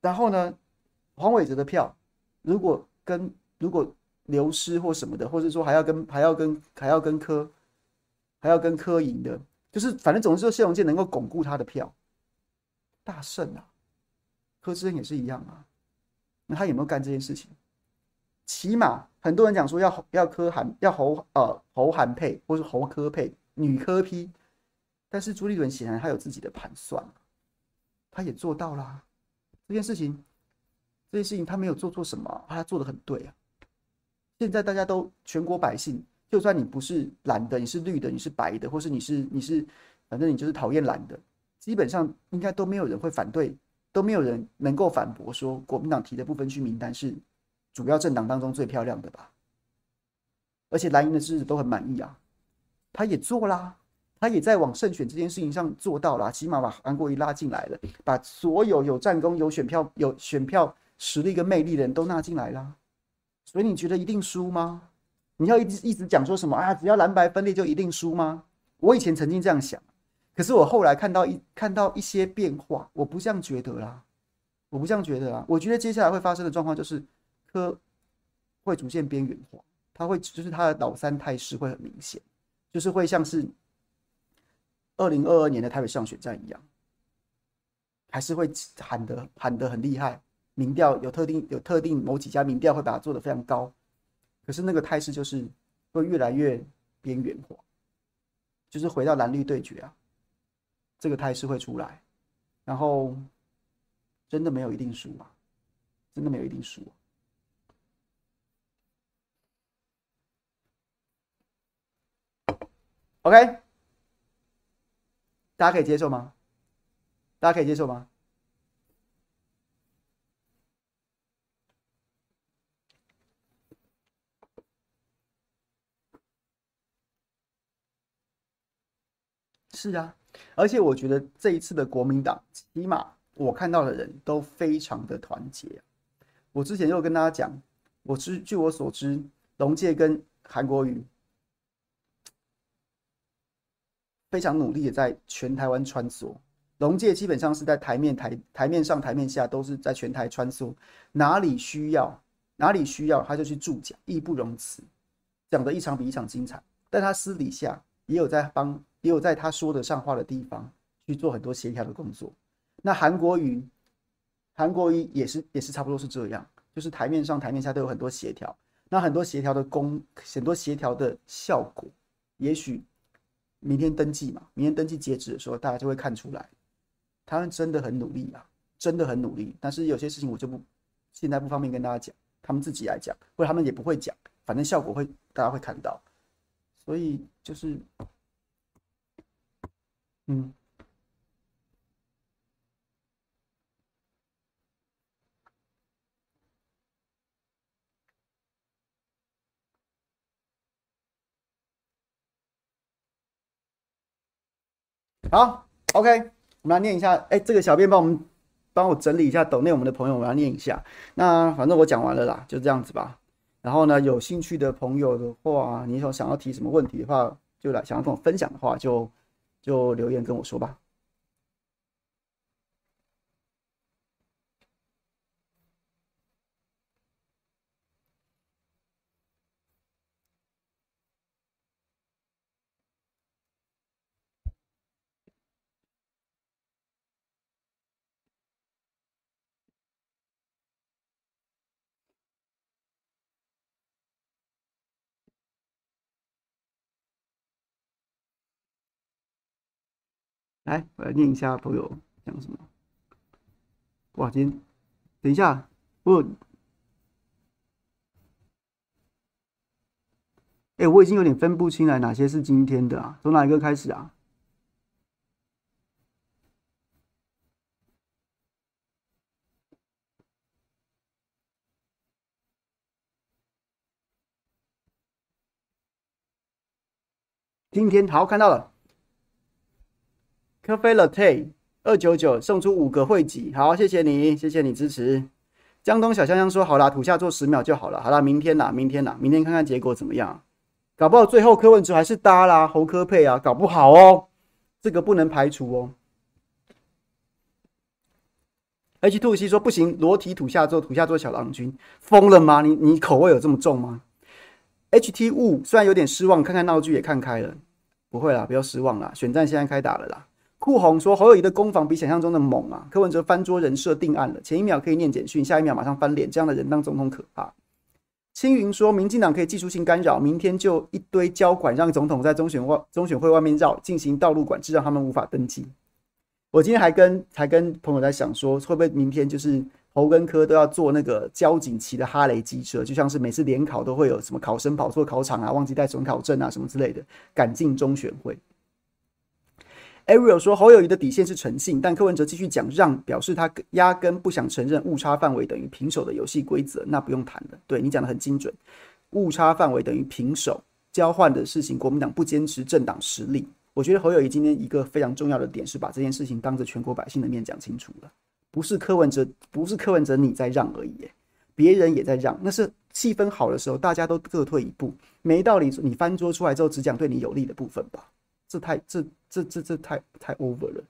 然后呢，黄伟哲的票如果跟如果流失或什么的，或者说还要跟还要跟还要跟柯还要跟柯赢的，就是反正总之，谢龙介能够巩固他的票，大胜啊！柯志恩也是一样啊，那他有没有干这件事情？起码很多人讲说要要科韩要侯呃侯韩配或是侯科配女科批，但是朱立伦显然他有自己的盘算，他也做到啦。这件事情，这件事情他没有做错什么、啊，他做的很对啊。现在大家都全国百姓，就算你不是蓝的，你是绿的，你是白的，或是你是你是，反正你就是讨厌蓝的，基本上应该都没有人会反对，都没有人能够反驳说国民党提的不分区名单是主要政党当中最漂亮的吧，而且蓝营的支持都很满意啊，他也做啦，他也在往胜选这件事情上做到啦，起码把韩国瑜拉进来了，把所有有战功、有选票、有选票实力跟魅力的人都纳进来啦。所以你觉得一定输吗？你要一直一直讲说什么啊？只要蓝白分裂就一定输吗？我以前曾经这样想，可是我后来看到一看到一些变化，我不这样觉得啦，我不这样觉得啦，我觉得接下来会发生的状况就是。科会逐渐边缘化，他会就是他的老三态势会很明显，就是会像是二零二二年的台北市长选战一样，还是会喊得喊得很厉害，民调有特定有特定某几家民调会把它做得非常高，可是那个态势就是会越来越边缘化，就是回到蓝绿对决啊，这个态势会出来，然后真的没有一定输嘛，真的没有一定输、啊。OK， 大家可以接受吗？大家可以接受吗？是啊，而且我觉得这一次的国民党，起码我看到的人都非常的团结、啊。我之前就跟大家讲，我知据我所知，龙介跟韩国瑜。非常努力的在全台湾穿梭，龙介基本上是在台面台台面上台面下都是在全台穿梭，哪里需要哪里需要他就去助讲，义不容辞，讲的一场比一场精彩。但他私底下也有在帮，也有在他说得上话的地方去做很多协调的工作。那韩国瑜，韩国瑜也是也是差不多是这样，就是台面上台面下都有很多协调，那很多协调的功，很多协调的效果，也许。明天登记嘛，明天登记截止的时候，大家就会看出来，他们真的很努力啊，真的很努力。但是有些事情我就不现在不方便跟大家讲，他们自己来讲，或者他们也不会讲，反正效果会大家会看到。所以就是，嗯，好 ，OK， 我们来念一下。哎、欸，这个小编帮我们帮我整理一下抖内我们的朋友，我们来念一下。那反正我讲完了啦，就这样子吧。然后呢，有兴趣的朋友的话，你有想要提什么问题的话，就来想要跟我分享的话，就就留言跟我说吧。来，我来念一下朋友讲什么。哇，今天等一下，我哎、欸，我已经有点分不清来哪些是今天的啊，从哪一个开始啊？今天好，看到了。咖啡 latte 二九九送出五个汇集，好，谢谢你，谢谢你支持。江东小香香说：“好啦，土下做十秒就好了，好啦，明天啦，明天啦，明天看看结果怎么样，搞不好最后柯文哲还是搭啦，侯科配啊，搞不好哦，这个不能排除哦。”H 二 C 说：“不行，裸体土下做，土下做小郎君，疯了吗？你你口味有这么重吗 ？”H T 五虽然有点失望，看看闹剧也看开了，不会啦，不要失望啦，选战现在开打了啦。酷红说：“侯友宜的攻防比想象中的猛啊！柯文哲翻桌人设定案了，前一秒可以念简讯，下一秒马上翻脸，这样的人当总统可怕。”青云说，民进党可以技术性干扰，明天就一堆交管，让总统在中选外中选会外面绕，进行道路管制，让他们无法登记。我今天还跟还跟朋友在想说，会不会明天就是侯跟柯都要坐那个交警骑的哈雷机车，就像是每次联考都会有什么考生跑错考场啊，忘记带准考证啊什么之类的，赶进中选会。Ariel 说，侯友宜的底线是诚信，但柯文哲继续讲让，表示他压根不想承认误差范围等于平手的游戏规则，那不用谈了。对，你讲得很精准，误差范围等于平手，交换的事情国民党不坚持政党实力。我觉得侯友宜今天一个非常重要的点是把这件事情当着全国百姓的面讲清楚了，不是柯文哲，不是柯文哲你在让而已，别人也在让，那是气氛好的时候大家都各退一步，没道理你翻桌出来之后只讲对你有利的部分吧，这太这这这这太太 over 了。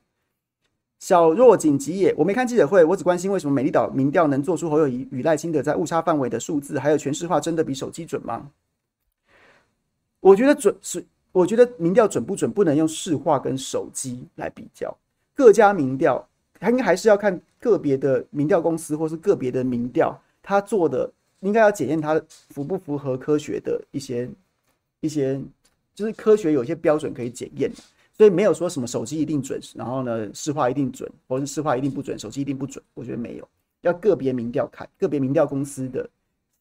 小若锦吉也，我没看记者会，我只关心为什么美丽岛民调能做出侯友宜与赖清德在误差范围的数字，还有全市话真的比手机准吗？我觉得准是，我觉得民调准不准不能用市话跟手机来比较，各家民调应该还是要看个别的民调公司或是个别的民调，他做的应该要检验他符不符合科学的一些一些，就是科学有一些标准可以检验，所以没有说什么手机一定准，然后呢市话一定准，或是市话一定不准，手机一定不准，我觉得没有，要个别民调看，个别民调公司的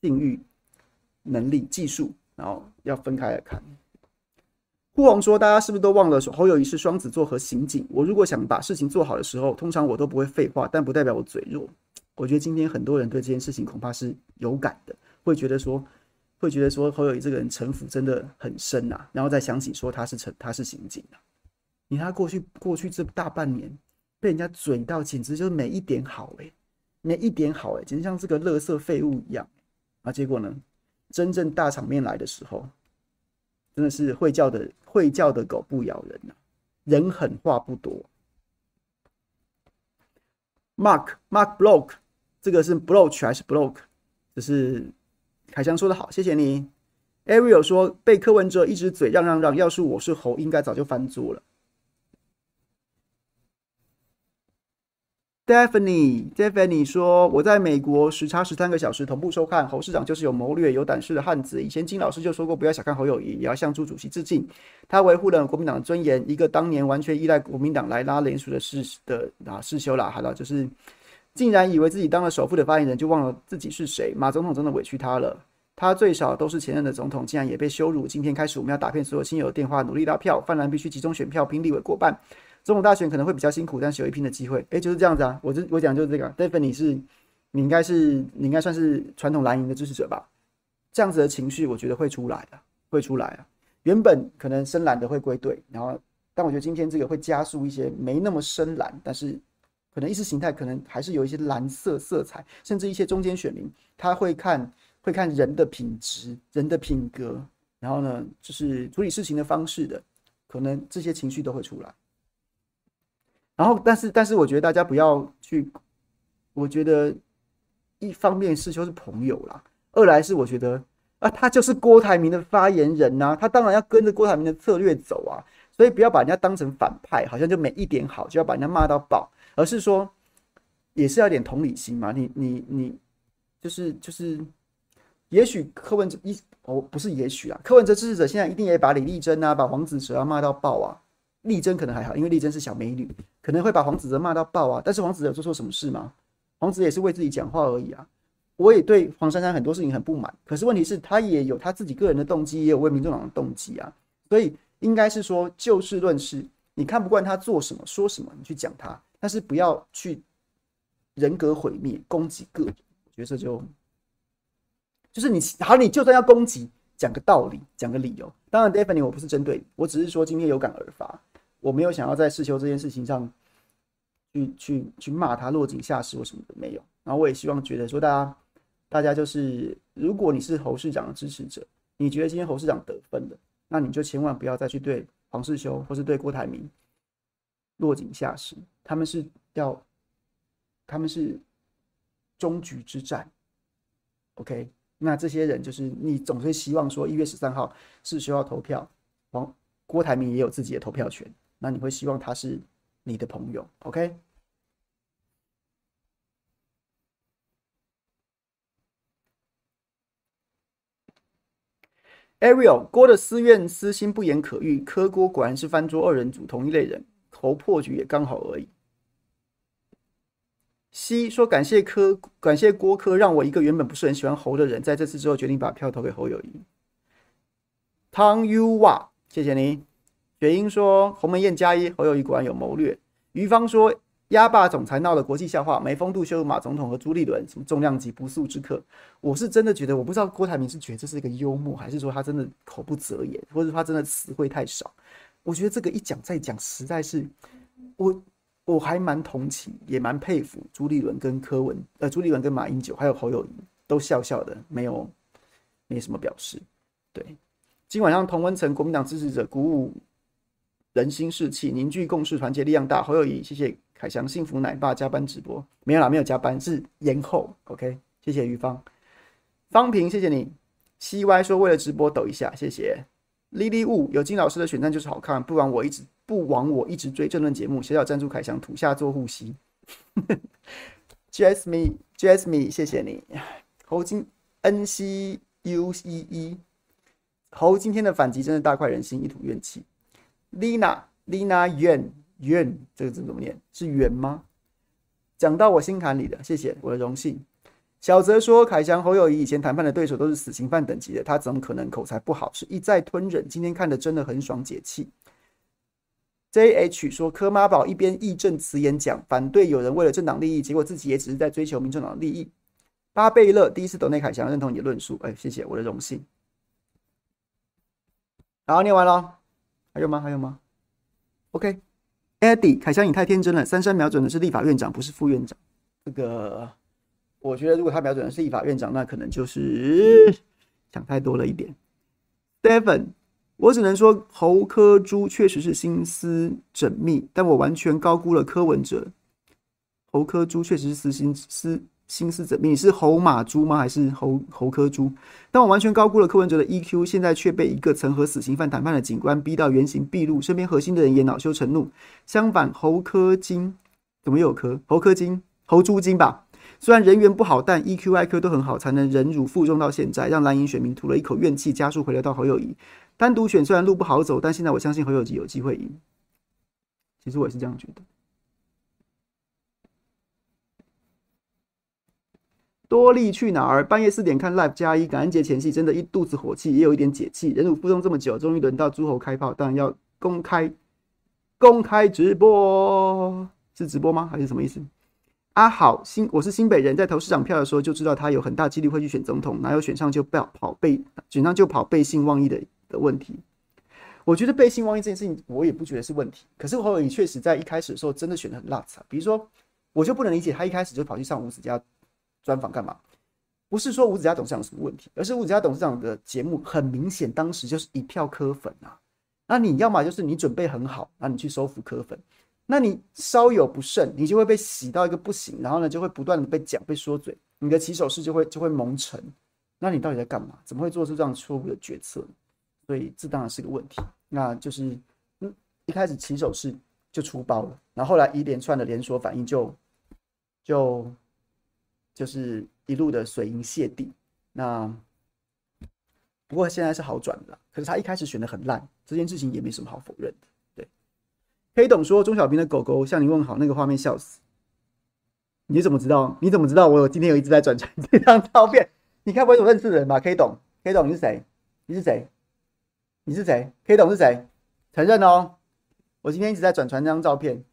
信誉、能力、技术，然后要分开来看。顾宏说：“大家是不是都忘了侯友宜是双子座和刑警？我如果想把事情做好的时候，通常我都不会废话，但不代表我嘴弱。我觉得今天很多人对这件事情恐怕是有感的，会觉得说，会觉得说侯友宜这个人城府真的很深啊，然后再想起说他是他是刑警啊，你看他过去过去这大半年被人家嘴到，简直就是没一点好哎、欸，没一点好哎、欸，简直像这个垃圾废物一样。啊，结果呢，真正大场面来的时候。”真的是会叫的会叫的狗不咬人啊，人狠话不多。Mark Mark Block， 这个是 Block 还是 Block？ 就是凯翔说的好，谢谢你。Ariel 说被柯文哲一直嘴让让让，要是我是猴，应该早就翻桌了。Stephanie Stephanie 说：“我在美国时差十三个小时，同步收看。侯市长就是有谋略、有胆识的汉子。以前金老师就说过，不要小看侯友宜，也要向朱主席致敬。他维护了国民党的尊严。一个当年完全依赖国民党来拉联署的事的啊事修啦，好了，就是竟然以为自己当了首富的发言人，就忘了自己是谁。马总统真的委屈他了。他最少都是前任的总统，竟然也被羞辱。今天开始，我们要打遍所有亲友的电话，努力拉票。泛蓝必须集中选票，拼立委过半。”总统大选可能会比较辛苦，但是有一拼的机会。哎，就是这样子啊！我就我讲就是这个。David， 你是你应该是你应该算是传统蓝营的支持者吧？这样子的情绪，我觉得会出来的，会出来啊！原本可能深蓝的会归队，然后但我觉得今天这个会加速一些没那么深蓝，但是可能意识形态可能还是有一些蓝色色彩，甚至一些中间选民，他会看会看人的品质、人的品格，然后呢，就是处理事情的方式的，可能这些情绪都会出来。然后，但是，但是，我觉得大家不要去。我觉得，一方面是就是朋友啦，二来是我觉得啊，他就是郭台铭的发言人呐、啊，他当然要跟着郭台铭的策略走啊，所以不要把人家当成反派，好像就没一点好，就要把人家骂到爆，而是说，也是要点同理心嘛。你你你，就是就是，也许柯文哲一哦，不是也许啊，柯文哲支持者现在一定也把李丽珍啊，把黄子哲啊骂到爆啊。丽珍可能还好，因为丽珍是小美女，可能会把黄子哲骂到爆啊。但是黄子哲做错什么事吗？黄子哲也是为自己讲话而已啊。我也对黄珊珊很多事情很不满，可是问题是，他也有他自己个人的动机，也有为民众党的动机啊。所以应该是说就事论事，你看不惯他做什么说什么，你去讲他，但是不要去人格毁灭、攻击个人。我觉得这就就是你好，你就算要攻击，讲个道理，讲个理由。当然 ，Daphne， 我不是针对你，我只是说今天有感而发。我没有想要在世修这件事情上去去去骂他落井下石或什么的，没有。然后我也希望觉得说大家大家就是，如果你是侯市长的支持者，你觉得今天侯市长得分了，那你就千万不要再去对黄世修或是对郭台铭落井下石，他们是要他们是终局之战 ，OK？ 那这些人就是你总是希望说一月十三号世修要投票，黄郭台铭也有自己的投票权。那你会希望他是你的朋友 ，OK？ Ariel 郭的私怨私心不言可喻，柯郭果然是翻桌二人组同一类人，头破局也刚好而已。C 说感谢柯，感谢郭柯，让我一个原本不是很喜欢侯的人，在这次之后决定把票投给侯友宜。汤 U 哇，谢谢你。雪英说鸿门宴加一，侯友宜果然有谋略。于芳说鸭霸总裁闹了国际笑话，没风度羞辱马总统和朱立伦，什么重量级不速之客。我是真的觉得，我不知道郭台铭是觉得这是一个幽默，还是说他真的口不择言，或者他真的词汇太少。我觉得这个一讲再讲，实在是我。我还蛮同情，也蛮佩服朱立伦跟柯文，呃，朱立伦跟马英九，还有侯友宜，都笑笑的，没有，没什么表示。对，今晚上同温层国民党支持者鼓舞人心士气，凝聚共识，团结力量大。侯友宜，谢谢凯翔幸福奶爸加班直播，没有啦，没有加班，是延后。OK， 谢谢于芳，方平，谢谢你。西歪说为了直播抖一下，谢谢。莉莉雾，有金老师的选战就是好看，不然我一直。不枉我一直追政论节目，小小赞助凯翔土下做护膝。Jess me, Jess me， 谢谢你。侯金 N C U E E， 侯今天的反击真的大快人心，一吐怨气。Lina Lina Yuan Yuan， 这个字怎么念？是远吗？讲到我心坎里的，谢谢，我的荣幸。小泽说，凯翔、侯友宜以前谈判的对手都是死刑犯等级的，他怎么可能口才不好？是一再吞忍，今天看的真的很爽解气。J H 说柯妈宝一边义正辞严讲反对有人为了政党利益，结果自己也只是在追求民众党的利益。巴贝勒第一次斗内凯翔认同你的论述，哎，谢谢，我的荣幸。好，念完了，还有吗？还有吗 ？OK， Eddie 凯翔你太天真了，三山瞄准的是立法院长，不是副院长。这个我觉得如果他瞄准的是立法院长，那可能就是想太多了一点。Devon。我只能说，侯柯朱确实是心思缜密，但我完全高估了柯文哲。侯柯朱确实是心思心思缜密，你是侯马朱吗？还是侯侯柯朱？但我完全高估了柯文哲的 E Q， 现在却被一个曾和死刑犯谈判的警官逼到原形毕露，身边核心的人也恼羞成怒。相反，侯柯金怎么又有柯？侯柯金、侯朱金吧。虽然人缘不好，但 E Q I Q 都很好，才能忍辱负重到现在，让蓝营选民吐了一口怨气，加速回流到侯友宜。单独选虽然路不好走，但现在我相信侯友宜有机会赢。其实我也是这样觉得。多利去哪儿？半夜四点看 Live 加一，感恩节前夕真的一肚子火气，也有一点解气。忍辱负重这么久，终于轮到诸侯开炮，当然要公开公开直播，是直播吗？还是什么意思？阿、啊、好，新我是新北人，在投市长票的时候就知道他有很大几率会去选总统，哪有选上就跑跑背选上就跑背信忘义的的问题？我觉得背信忘义这件事情，我也不觉得是问题。可是侯友宜确实在一开始的时候真的选得很辣子，比如说我就不能理解他一开始就跑去上吴子嘉专访干嘛？不是说吴子嘉董事长有什么问题，而是吴子嘉董事长的节目很明显当时就是一票柯粉啊。那你要嘛就是你准备很好，那你去收服柯粉。那你稍有不慎，你就会被洗到一个不行，然后呢，就会不断的被讲、被说嘴，你的起手式就会就会蒙尘。那你到底在干嘛？怎么会做出这样错误的决策？所以这当然是个问题。那就是，嗯，一开始起手式就出包了，然后后来一连串的连锁反应就就就是一路的水银泻地。那不过现在是好转了，可是他一开始选的很烂，这件事情也没什么好否认的。黑董说：“钟小平的狗狗向你问好，那个画面笑死。你怎么知道？你怎么知道我今天有一直在转传这张照片？你看不会有认识的人吧？黑董，黑董你是谁？你是谁？你是谁？黑董是谁？承认哦！我今天一直在转传这张照片，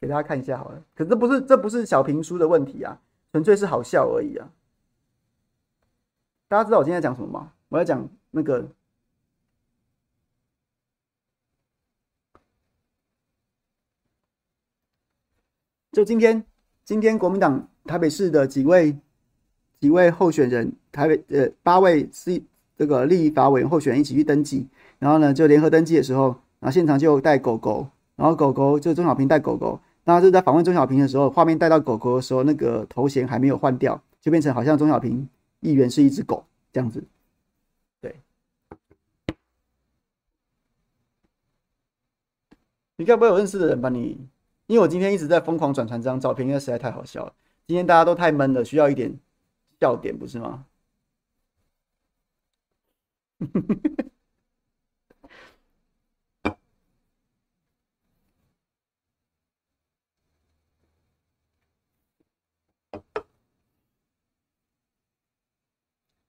给大家看一下好了。可是这不是这不是小平叔的问题啊，纯粹是好笑而已啊。大家知道我今天在讲什么吗？我要讲那个。”就今天，今天国民党台北市的几位几位候选人，台北呃八位是这个立法委员候选人一起去登记，然后呢就联合登记的时候，然后现场就带狗狗，然后狗狗就钟小平带狗狗，那就在访问钟小平的时候，画面带到狗狗的时候，那个头衔还没有换掉，就变成好像钟小平议员是一只狗这样子，对，你该不会有认识的人吧你？因为我今天一直在疯狂转传这张照片，因为实在太好笑了。今天大家都太闷了，需要一点笑点，不是吗？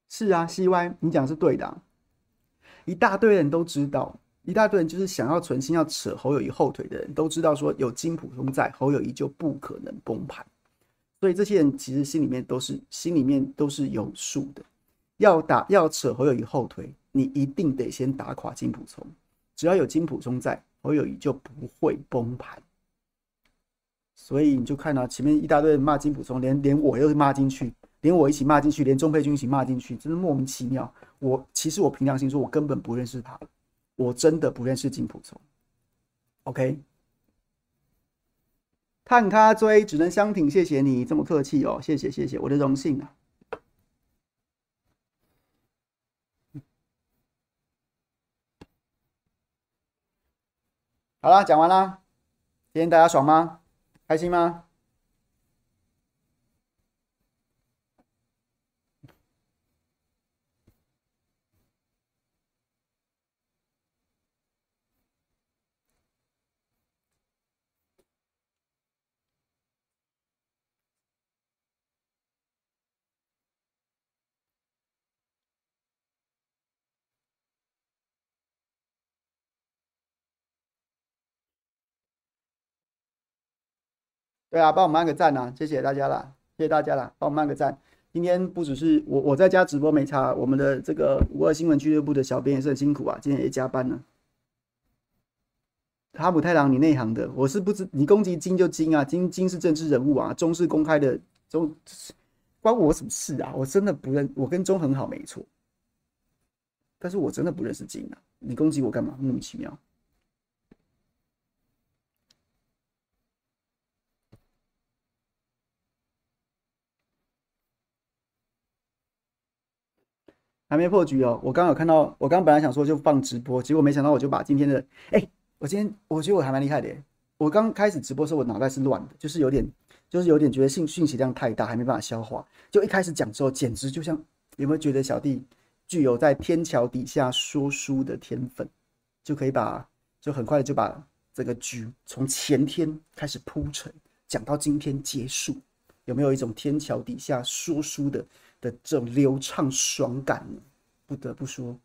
是啊 ，C Y， 你讲是对的、啊，一大堆人都知道，一大堆人就是想要存心要扯侯友宜后腿的人都知道，说有金溥聪在，侯友宜就不可能崩盘。所以这些人其实心里面都是心里面都是有数的，要打要扯侯友宜后腿，你一定得先打垮金溥聪。只要有金溥聪在，侯友宜就不会崩盘。所以你就看到、啊、前面一大堆人骂金溥聪，连连我又骂进去。连我一起骂进去，连钟佩君一起骂进去，真的莫名其妙。我其实我凭良心说，我根本不认识他，我真的不认识金溥聪。OK， 探咖追只能相挺，谢谢你这么客气哦，谢谢谢谢，我的荣幸啊。好啦，讲完啦，今天大家爽吗？开心吗？对啊，帮我们按个赞啊！谢谢大家啦，谢谢大家啦，帮我们按个赞。今天不只是我我在家直播没差，我们的这个五二新闻俱乐部的小编也是很辛苦啊，今天也加班呢、啊。哈姆太郎，你内行的，我是不知你攻击金就金啊，金金是政治人物啊，中是公开的中，关我什么事啊？我真的不认，我跟中很好没错，但是我真的不认识金啊，你攻击我干嘛？莫名其妙。还没破局哦！我刚刚有看到，我刚本来想说就放直播，结果没想到我就把今天的，哎、欸，我今天我觉得我还蛮厉害的耶。我刚开始直播的时候，我脑袋是乱的，就是有点，就是有点觉得信讯息量太大，还没办法消化。就一开始讲之后，简直就像有没有觉得小弟具有在天桥底下说书的天分，就可以把就很快的就把这个局从前天开始铺陈，讲到今天结束，有没有一种天桥底下说书的？的这种流畅爽感，不得不说，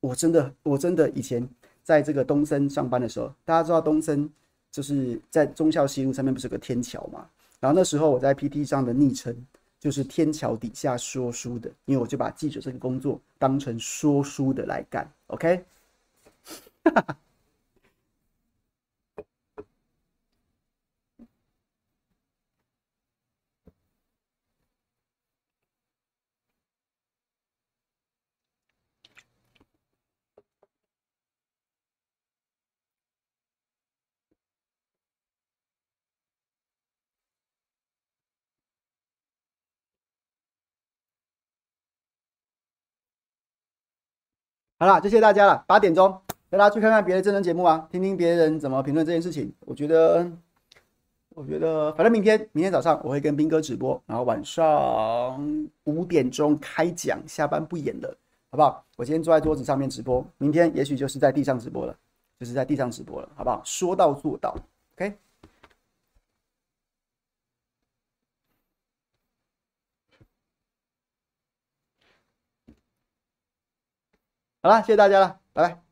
我真的我真的以前在这个东森上班的时候，大家知道东森就是在忠孝西路上面不是有个天桥嘛？然后那时候我在 P T 上的昵称就是天桥底下说书的，因为我就把记者这个工作当成说书的来干。OK， 好啦，就谢谢大家了。八点钟，大家去看看别的政论节目啊，听听别人怎么评论这件事情。我觉得，我觉得，反正明天，明天早上我会跟兵哥直播，然后晚上五点钟开讲，下班不演了，好不好？我今天坐在桌子上面直播，明天也许就是在地上直播了，就是在地上直播了，好不好？说到做到 ，OK。好了，谢谢大家了，拜拜。